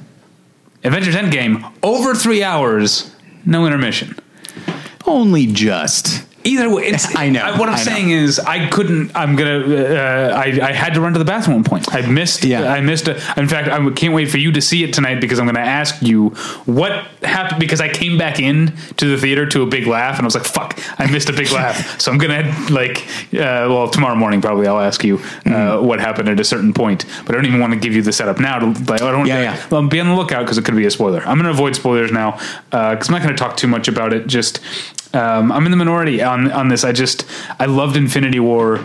Avengers Endgame, over 3 hours, no intermission. Only just. Either way, I know. What I'm saying is, I had to run to the bathroom at one point. In fact, I can't wait for you to see it tonight, because I'm going to ask you what happened, because I came back in to the theater to a big laugh, and I was like, fuck, I missed a big laugh. So I'm going to, tomorrow morning probably I'll ask you what happened at a certain point. But I don't even want to give you the setup now. Be on the lookout, because it could be a spoiler. I'm going to avoid spoilers now, because I'm not going to talk too much about it. Just... I'm in the minority on this. I loved Infinity War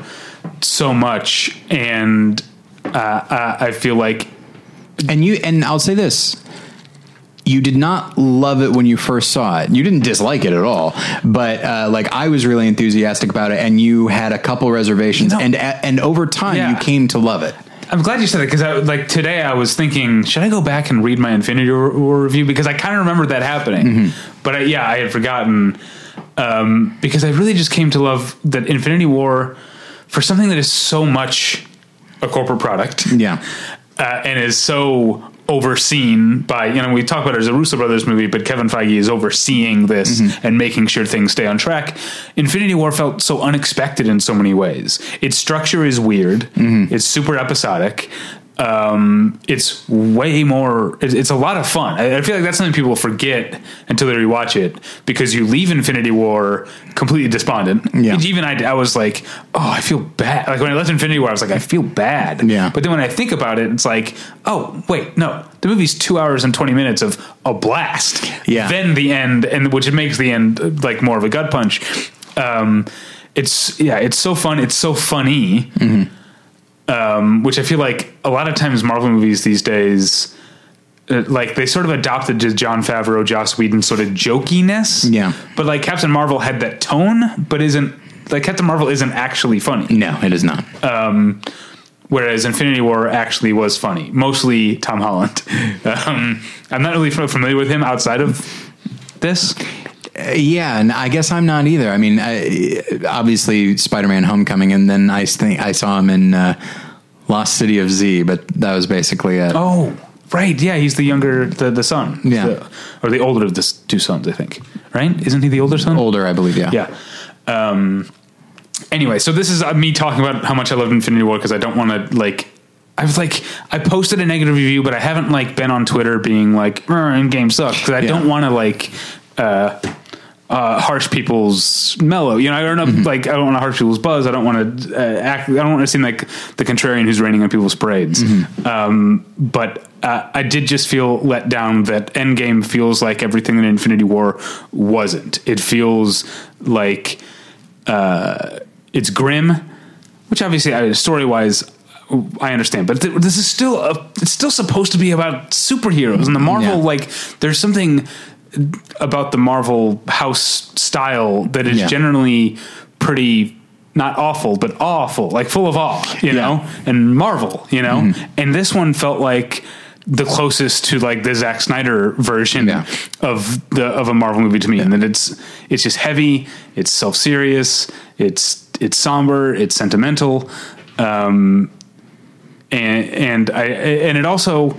so much, and I feel like, and I'll say this: you did not love it when you first saw it. You didn't dislike it at all, but I was really enthusiastic about it, and you had a couple reservations, and over time you came to love it. I'm glad you said that, because today I was thinking, should I go back and read my Infinity War review, because I kind of remembered that happening, but I had forgotten. Because I really just came to love that Infinity War for something that is so much a corporate product, and is so overseen by, we talk about it as a Russo brothers movie, but Kevin Feige is overseeing this and making sure things stay on track. Infinity War felt so unexpected in so many ways. Its structure is weird. It's super episodic. It's way more, it's a lot of fun. I feel like that's something people forget until they rewatch it, because you leave Infinity War completely despondent. Yeah. Even I was like, oh, I feel bad. Like when I left Infinity War, I was like, I feel bad. Yeah. But then when I think about it, it's like, oh, wait, no, the movie's 2 hours and 20 minutes of a blast. Yeah. Then the end, and which makes the end like more of a gut punch. It's so fun. It's so funny. Mm-hmm. Which I feel like a lot of times Marvel movies these days, like they sort of adopted just Jon Favreau, Joss Whedon sort of jokiness. Yeah. But like Captain Marvel had that tone, but Captain Marvel isn't actually funny. No, it is not. Whereas Infinity War actually was funny, mostly Tom Holland. I'm not really familiar with him outside of this. Yeah, and I guess I'm not either. I mean, obviously Spider-Man Homecoming, and then I think I saw him in Lost City of Z, but that was basically it. Oh, right. Yeah, he's the younger, the son. Yeah. Or the older of the two sons, I think. Right? Isn't he the older son? Older, I believe, yeah. Yeah. Anyway, so this is me talking about how much I loved Infinity War, because I don't want to, like... I posted a negative review, but I haven't, like, been on Twitter being like, Endgame sucks, because I don't want to, like... harsh people's mellow, you know. I don't know, like I don't want to harsh people's buzz. I don't want to act. I don't want to seem like the contrarian who's raining on people's parades. Mm-hmm. But I did just feel let down that Endgame feels like everything in Infinity War wasn't. It feels like it's grim, which obviously story wise I understand, but this is still it's still supposed to be about superheroes and the Marvel. Yeah. Like there's something about the Marvel house style that is generally pretty, not awful, but awful, like full of awe, you know, and Marvel, you know, and this one felt like the closest to like the Zack Snyder version of a Marvel movie to me. Yeah. And that it's just heavy. It's self-serious. It's somber. It's sentimental. And it also,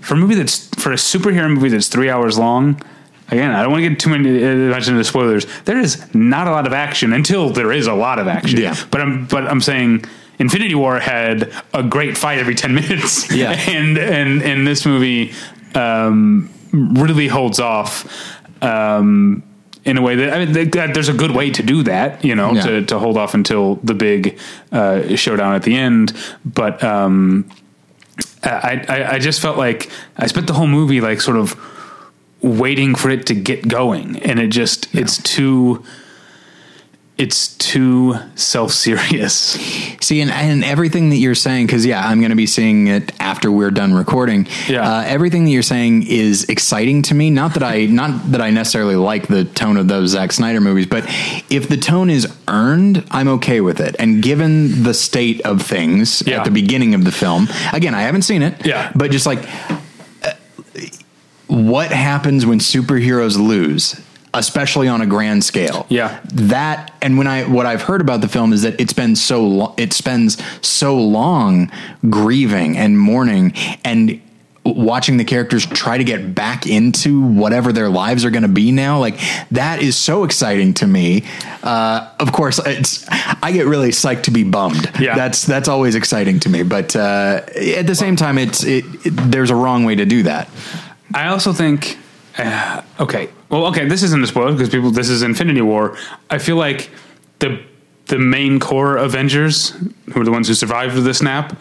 for a superhero movie that's 3 hours long, again, I don't want to get too much into spoilers. There is not a lot of action until there is a lot of action. Yeah. But I'm saying Infinity War had a great fight every 10 minutes. Yeah. And this movie really holds off in a way that, I mean, there's a good way to do that, you know, to hold off until the big showdown at the end. But I just felt like I spent the whole movie like sort of waiting for it to get going, and it just it's too self-serious. See, and everything that you're saying, because I'm going to be seeing it after we're done recording. Everything that you're saying is exciting to me. Not that I necessarily like the tone of those Zack Snyder movies, but if the tone is earned, I'm okay with it. And given the state of things at the beginning of the film, again, I haven't seen it, but just like what happens when superheroes lose? Especially on a grand scale. Yeah. That, and what I've heard about the film is that it spends so long grieving and mourning and watching the characters try to get back into whatever their lives are going to be now. Like that is so exciting to me. Of course I get really psyched to be bummed. Yeah. That's always exciting to me. But, at the same time, there's a wrong way to do that. I also think, this isn't a spoiler because this is Infinity War. I feel like the main core Avengers, who are the ones who survived the snap,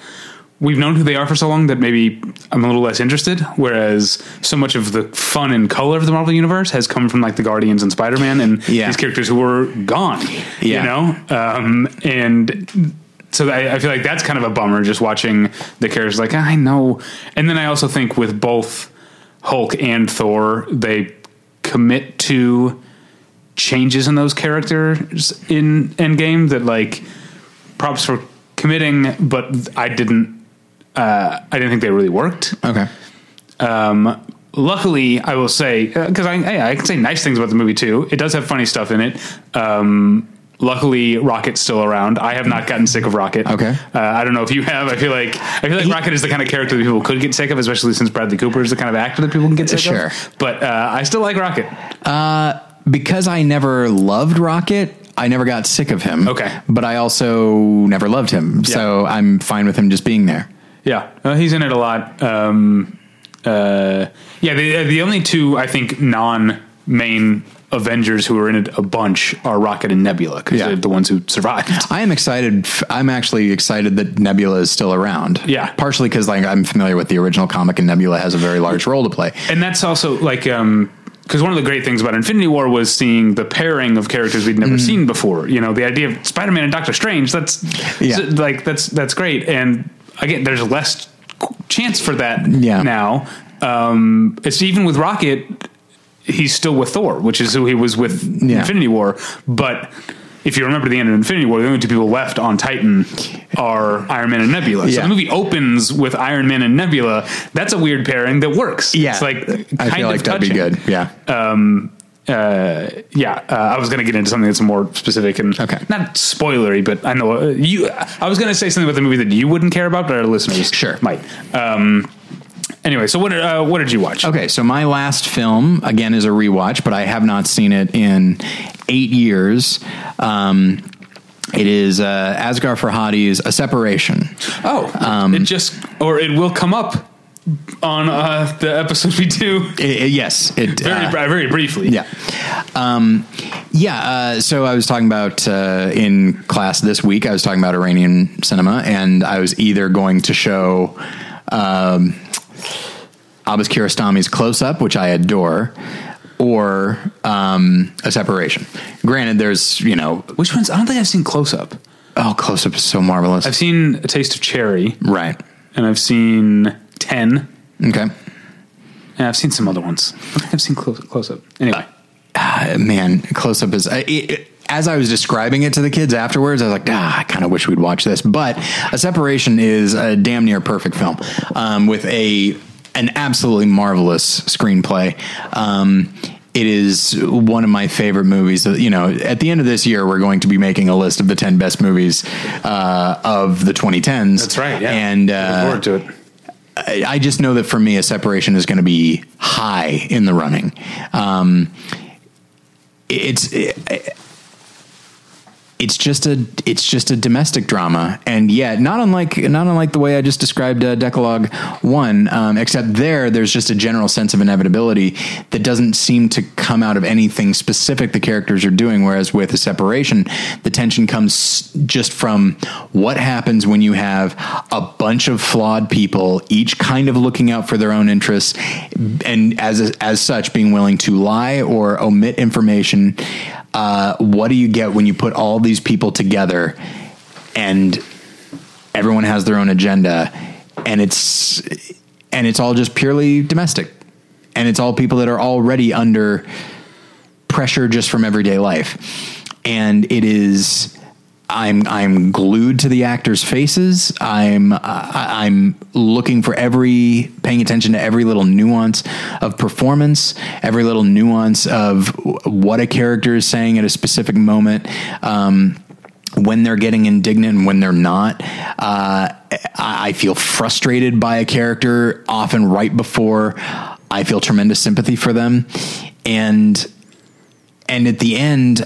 we've known who they are for so long that maybe I'm a little less interested. Whereas so much of the fun and color of the Marvel universe has come from like the Guardians and Spider-Man and these characters who were gone, you know? And so I feel like that's kind of a bummer just watching the characters like, I know. And then I also think with both Hulk and Thor, they commit to changes in those characters in Endgame that, like, props for committing, but I didn't think they really worked. Okay. Luckily, I will say, because I can say nice things about the movie too. It does have funny stuff in it. Luckily, Rocket's still around. I have not gotten sick of Rocket. Okay. I don't know if you have. I feel like Rocket is the kind of character that people could get sick of, especially since Bradley Cooper is the kind of actor that people can get sick of. Sure. But I still like Rocket. Because I never loved Rocket, I never got sick of him. Okay. But I also never loved him. Yeah. So I'm fine with him just being there. Yeah, he's in it a lot. The only two, I think, non-main Avengers who are in it a bunch are Rocket and Nebula, because they're the ones who survived. I am excited. I'm actually excited that Nebula is still around. Yeah. Partially because, like, I'm familiar with the original comic, and Nebula has a very large role to play. And that's also, like... because one of the great things about Infinity War was seeing the pairing of characters we'd never seen before. You know, the idea of Spider-Man and Doctor Strange, that's great. And again, there's less chance for that now. It's even with Rocket, he's still with Thor, which is who he was with Infinity War. But if you remember the end of Infinity War, the only two people left on Titan are Iron Man and Nebula. So the movie opens with Iron Man and Nebula. That's a weird pairing that works. Yeah. It's like, I feel like that'd be good. Yeah. I was going to get into something that's more specific and not spoilery, but I know I was going to say something about the movie that you wouldn't care about, but our listeners might. Anyway, so what did you watch? Okay, so my last film, again, is a rewatch, but I have not seen it in 8 years. It is Asghar Farhadi's A Separation. Oh, it will come up on the episode we do. Very briefly. Yeah. So I was talking about in class this week, I was talking about Iranian cinema, and I was either going to show... Abbas Kiarostami's Close Up, which I adore, or A Separation. Granted, there's, you know... Which ones? I don't think I've seen Close Up. Oh, Close Up is so marvelous. I've seen A Taste of Cherry. Right. And I've seen 10. Okay. And I've seen some other ones. I've seen Close Up. Anyway. Man, Close Up is... as I was describing it to the kids afterwards, I was like, I kind of wish we'd watch this. But A Separation is a damn near perfect film with an absolutely marvelous screenplay. It is one of my favorite movies. You know, at the end of this year, we're going to be making a list of the 10 best movies of the 2010s. That's right. Yeah. And look forward to it. I just know that for me, A Separation is going to be high in the running. It's just a domestic drama, and yet not unlike the way I just described Decalogue 1, except there's just a general sense of inevitability that doesn't seem to come out of anything specific the characters are doing. Whereas with A Separation, the tension comes just from what happens when you have a bunch of flawed people, each kind of looking out for their own interests, and as such being willing to lie or omit information. What do you get when you put all these people together and everyone has their own agenda, and it's all just purely domestic, and it's all people that are already under pressure just from everyday life. And it is, I'm glued to the actors' faces. I'm looking for paying attention to every little nuance of performance, every little nuance of what a character is saying at a specific moment, when they're getting indignant and when they're not. I feel frustrated by a character often right before I feel tremendous sympathy for them. And at the end,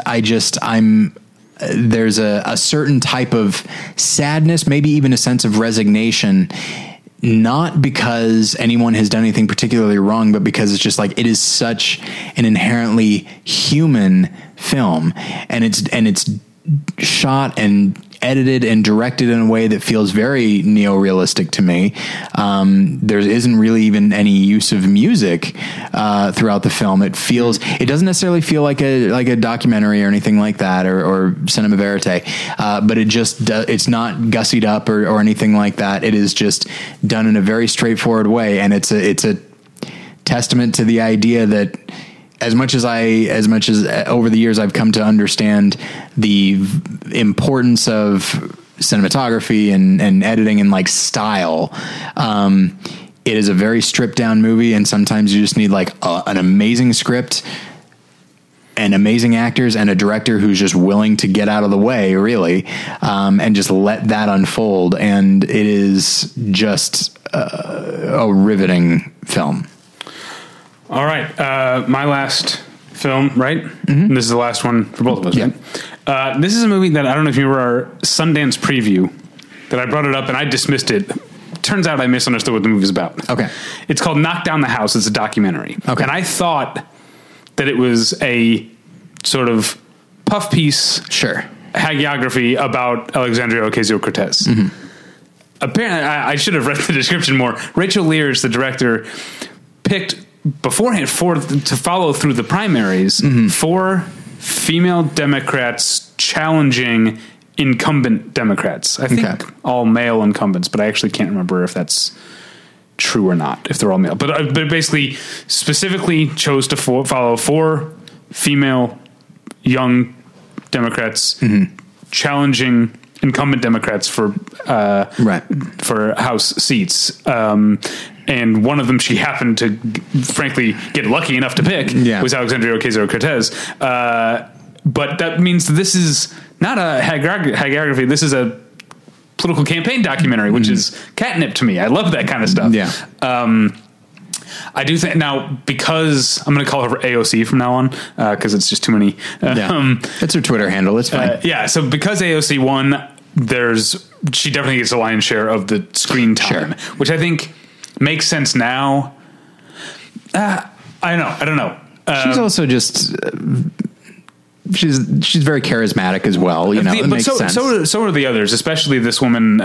there's a certain type of sadness, maybe even a sense of resignation, not because anyone has done anything particularly wrong, but because it's just like, it is such an inherently human film, and it's shot and edited and directed in a way that feels very neo-realistic to me. There isn't really even any use of music throughout the film. It doesn't necessarily feel like a documentary or anything like that, or cinema verite, but it just it's not gussied up or anything like that. It is just done in a very straightforward way, and it's a testament to the idea that as much as over the years I've come to understand the importance of cinematography and editing and like style, it is a very stripped down movie, and sometimes you just need like an amazing script and amazing actors and a director who's just willing to get out of the way, really, and just let that unfold. And it is just a riveting film. All right, my last film, right? Mm-hmm. This is the last one for both of us, right? This is a movie that I don't know if you were our Sundance preview, that I brought it up and I dismissed it turns out I misunderstood what the movie's about. Okay. It's called Knock Down the House. It's a documentary. Okay. And I thought that it was a sort of puff piece. Sure. Hagiography about Alexandria Ocasio-Cortez. Mm-hmm. Apparently, I should have read the description more. Rachel Leers, the director, picked beforehand to follow through the primaries, mm-hmm. 4 female Democrats challenging incumbent Democrats. I think all male incumbents, but I actually can't remember if that's true or not, if they're all male. But basically, specifically chose to follow 4 female young Democrats, mm-hmm. challenging incumbent Democrats for House seats. And one of them she happened to, frankly, get lucky enough to pick was Alexandria Ocasio-Cortez. But that means this is not a hagiography. This is a political campaign documentary, which mm-hmm. is catnip to me. I love that kind of stuff. Yeah. I do think now, because I'm going to call her AOC from now on, because it's just too many. That's her Twitter handle. It's fine. So because AOC won, she definitely gets the lion's share of the screen time, which I think makes sense now. I don't know. She's also just she's very charismatic as well. You know, it makes sense. So are the others, especially this woman.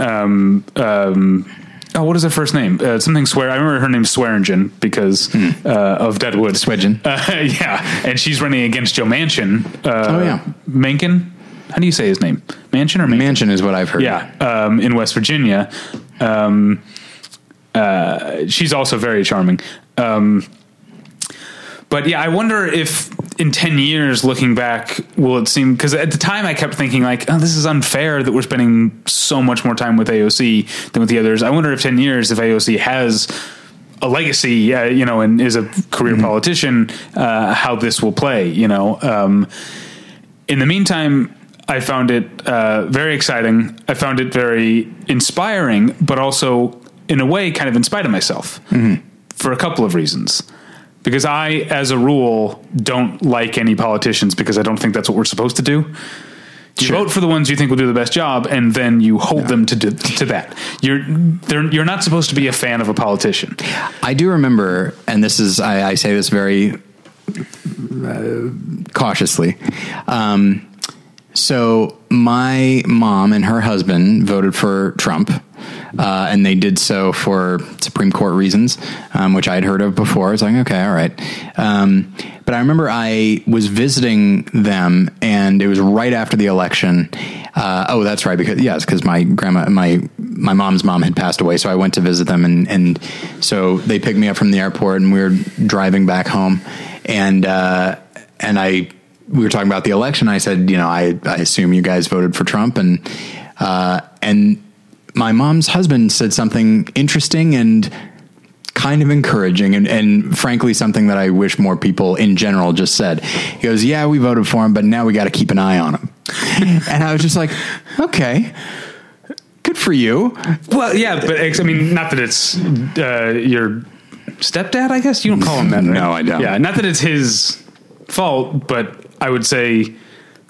What is her first name? Something Swear. I remember her name's Swearingen because of Deadwood. Swearingen. And she's running against Joe Manchin. Manchin? How do you say his name? Manchin or Manchin? Manchin is what I've heard. Yeah. In West Virginia. She's also very charming. But yeah, I wonder if in 10 years, looking back, will it seem... Because at the time, I kept thinking, like, oh, this is unfair that we're spending so much more time with AOC than with the others. I wonder if 10 years, if AOC has a legacy, and is a career mm-hmm. politician, how this will play, In the meantime, I found it very exciting. I found it very inspiring, but also, in a way, kind of in spite of myself mm-hmm. for a couple of reasons. Because I, as a rule, don't like any politicians because I don't think that's what we're supposed to do. You vote for the ones you think will do the best job, and then you hold them to that. You're not supposed to be a fan of a politician. I do remember, and this is I say this very cautiously. So my mom and her husband voted for Trump. And they did so for Supreme Court reasons, which I'd heard of before. I was like, okay, all right. But I remember I was visiting them, and it was right after the election. That's right. Because my grandma, my mom's mom had passed away. So I went to visit them, and so they picked me up from the airport, and we were driving back home, and we were talking about the election. I said, I assume you guys voted for Trump, and my mom's husband said something interesting and kind of encouraging and frankly, something that I wish more people in general just said. He goes, yeah, we voted for him, but now we got to keep an eye on him. And I was just like, okay, good for you. Well, yeah, but not that it's your stepdad, I guess. You don't call him that, right? No, I don't. Yeah, not that it's his fault, but I would say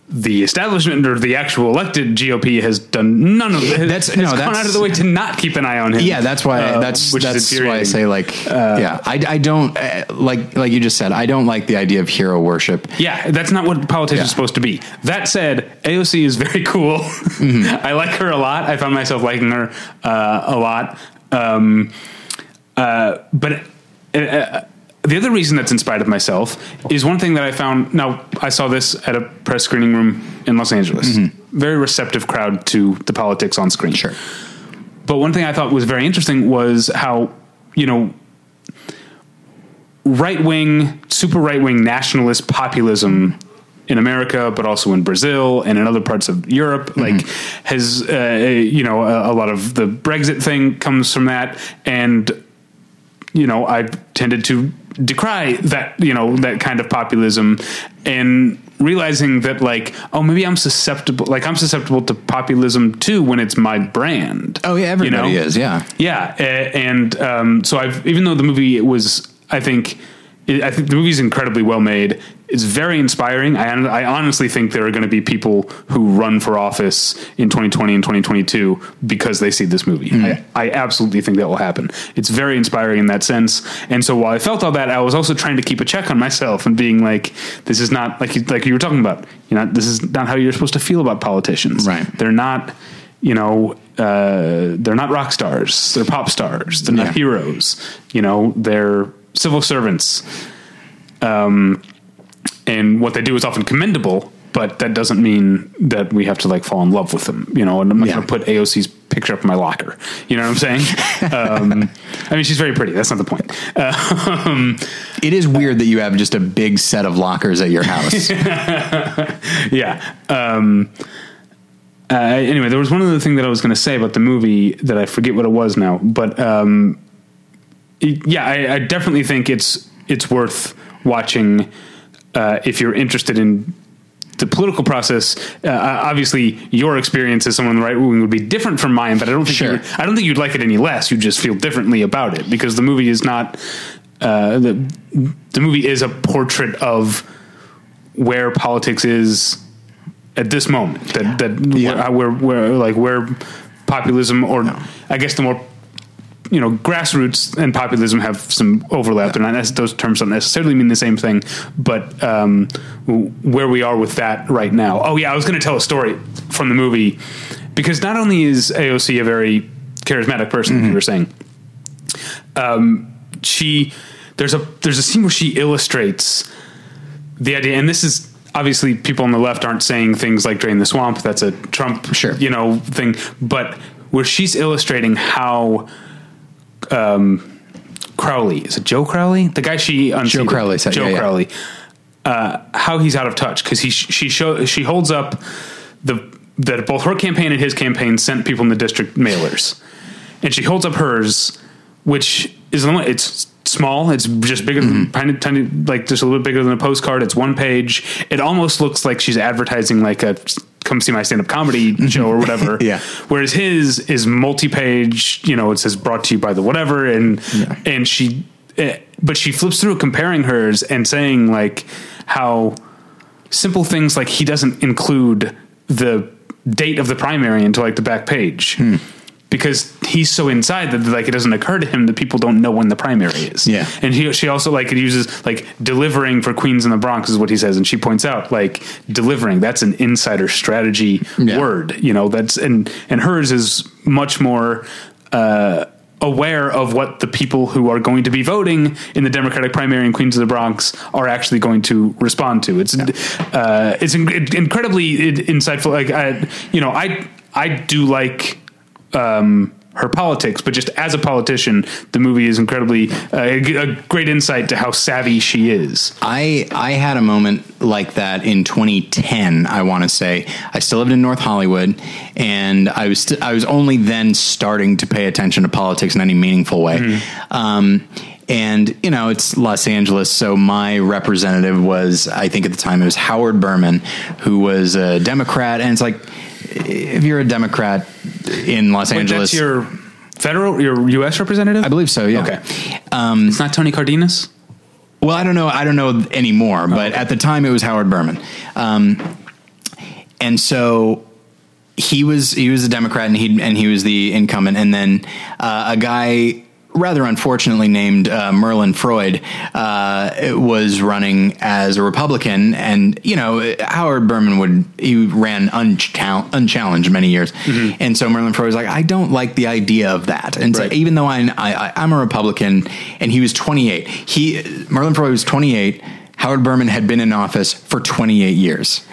the establishment or the actual elected GOP has done none of that. That's gone out of the way to not keep an eye on him. Yeah, that's why. That's why I say I don't like you just said. I don't like the idea of hero worship. Yeah, that's not what politicians are supposed to be. That said, AOC is very cool. Mm-hmm. I like her a lot. I found myself liking her a lot. The other reason that's in spite of myself is one thing that I found. Now, I saw this at a press screening room in Los Angeles. Mm-hmm. Very receptive crowd to the politics on screen. Sure. But one thing I thought was very interesting was how, right-wing, super right-wing nationalist populism in America, but also in Brazil and in other parts of Europe, mm-hmm. Has, a lot of the Brexit thing comes from that. And, I tended to decry that, that kind of populism, and realizing that maybe I'm susceptible to populism too when it's my brand. Oh yeah. Everybody is. Yeah. Yeah. And so even though the movie was, I think, I think the movie's incredibly well made. It's very inspiring. I honestly think there are going to be people who run for office in 2020 and 2022 because they see this movie. Mm. I absolutely think that will happen. It's very inspiring in that sense. And so while I felt all that, I was also trying to keep a check on myself and being like, this is not like you were talking about, you know, this is not how you're supposed to feel about politicians. Right. They're not, you know, they're not rock stars. They're pop stars. They're not heroes. You know, they're civil servants, and what they do is often commendable, but that doesn't mean that we have to like fall in love with them, you know, and I'm not going to put AOC's picture up in my locker. You know what I'm saying? I mean, she's very pretty. That's not the point. It is weird that you have just a big set of lockers at your house. Yeah. Anyway, there was one other thing that I was going to say about the movie that I forget what it was now, but, yeah, I definitely think it's worth watching if you're interested in the political process. Obviously, your experience as someone on the right wing would be different from mine, but I don't think you'd like it any less. You just feel differently about it because the movie is not the movie is a portrait of where politics is at this moment. Where populism I guess the more, you know, grassroots and populism have some overlap, and those terms don't necessarily mean the same thing, but where we are with that right now. Oh yeah, I was going to tell a story from the movie, because not only is AOC a very charismatic person, you were saying, there's a scene where she illustrates the idea, and this is obviously people on the left aren't saying things like drain the swamp, that's a Trump thing, but where she's illustrating how Crowley, is it Joe Crowley? The guy she unseated. Joe Crowley. How he's out of touch, because she holds up that both her campaign and his campaign sent people in the district mailers, and she holds up hers, which is it's small. It's just bigger than tiny, like just a little bit bigger than a postcard. It's one page. It almost looks like she's advertising like a come see my stand-up comedy show or whatever. Yeah. Whereas his is multi-page, you know, it says brought to you by the whatever. And she flips through comparing hers and saying like how simple things like he doesn't include the date of the primary into like the back page because he's so inside that like, it doesn't occur to him that people don't know when the primary is. Yeah. And she also like, it uses like delivering for Queens and the Bronx is what he says. And she points out like delivering, that's an insider strategy word, you know, that's, and hers is much more, aware of what the people who are going to be voting in the Democratic primary in Queens of the Bronx are actually going to respond to. It's incredibly insightful. Like, I do like, her politics, but just as a politician, the movie is incredibly a great insight to how savvy she is. I had a moment like that in 2010. I want to say I still lived in North Hollywood, and I was only then starting to pay attention to politics in any meaningful way. And, you know, it's Los Angeles, so my representative was, I think at the time it was Howard Berman, who was a Democrat, and it's like, if you're a Democrat in Los Angeles, that's your federal, your U.S. representative? I believe so. Yeah. Okay. It's not Tony Cardenas. Well, I don't know anymore, but at the time it was Howard Berman. And so he was a Democrat, and he was the incumbent. And then, a guy rather unfortunately named Merlin Freud was running as a Republican, and you know Howard Berman ran unchallenged many years, and so Merlin Freud was like, I don't like the idea of that, and so even though I'm a Republican, and he was 28, Merlin Freud was 28, Howard Berman had been in office for 28 years.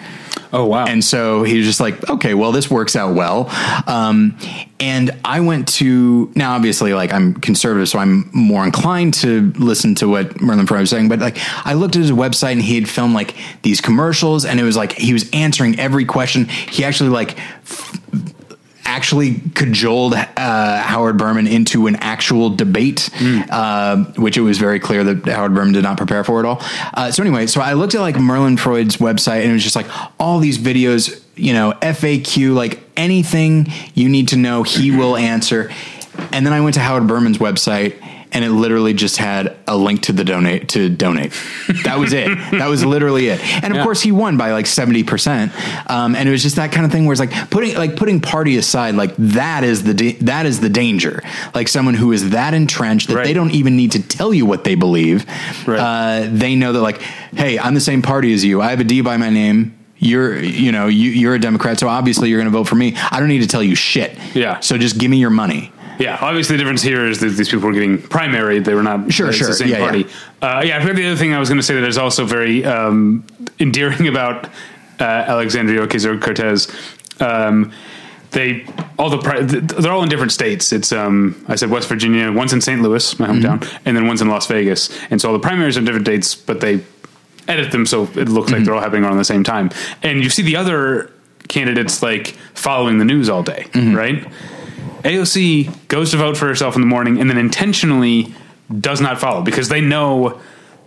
Oh, wow. And so he was just like, okay, well, this works out well. And I went to, now obviously like I'm conservative, so I'm more inclined to listen to what Merlin Freud was saying, but like I looked at his website, and he had filmed like these commercials, and it was like, he was answering every question. He actually like actually cajoled Howard Berman into an actual debate, which it was very clear that Howard Berman did not prepare for at all. So anyway, so I looked at like Merlin Freud's website, and it was just like all these videos, you know, FAQ, like anything you need to know, he will answer. And then I went to Howard Berman's website, and it literally just had a link to the donate. That was it. That was literally it. And of course he won by like 70%. And it was just that kind of thing where it's like putting party aside, like that is the danger. Like someone who is that entrenched that they don't even need to tell you what they believe. Right. They know that like, hey, I'm the same party as you. I have a D by my name. You're a Democrat, so obviously you're going to vote for me. I don't need to tell you shit. Yeah. So just give me your money. Yeah, obviously the difference here is that these people were getting primaried. They were not the same party. Yeah. I forgot the other thing I was going to say that is also very endearing about Alexandria Ocasio-Cortez. They're all in different states. It's I said West Virginia, one's in St. Louis, my hometown, and then one's in Las Vegas. And so all the primaries are different dates, but they edit them so it looks like they're all happening around the same time. And you see the other candidates like following the news all day, right? AOC goes to vote for herself in the morning and then intentionally does not follow because they know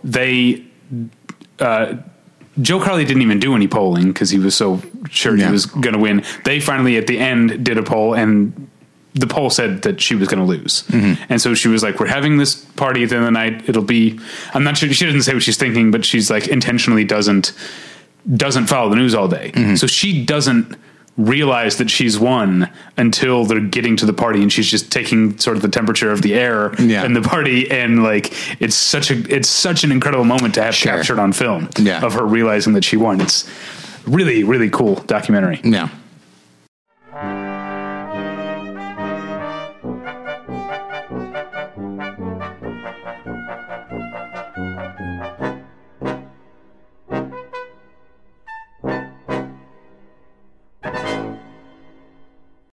Joe Crowley didn't even do any polling because he was so sure he was going to win. They finally at the end did a poll and the poll said that she was going to lose. And so she was like, we're having this party at the end of the night. It'll be, I'm not sure. She doesn't say what she's thinking, but she's like intentionally doesn't follow the news all day. So she doesn't realize that she's won until they're getting to the party and she's just taking sort of the temperature of the air in the party. And like, it's such an incredible moment to have captured on film of her realizing that she won. It's really, really cool documentary. Yeah.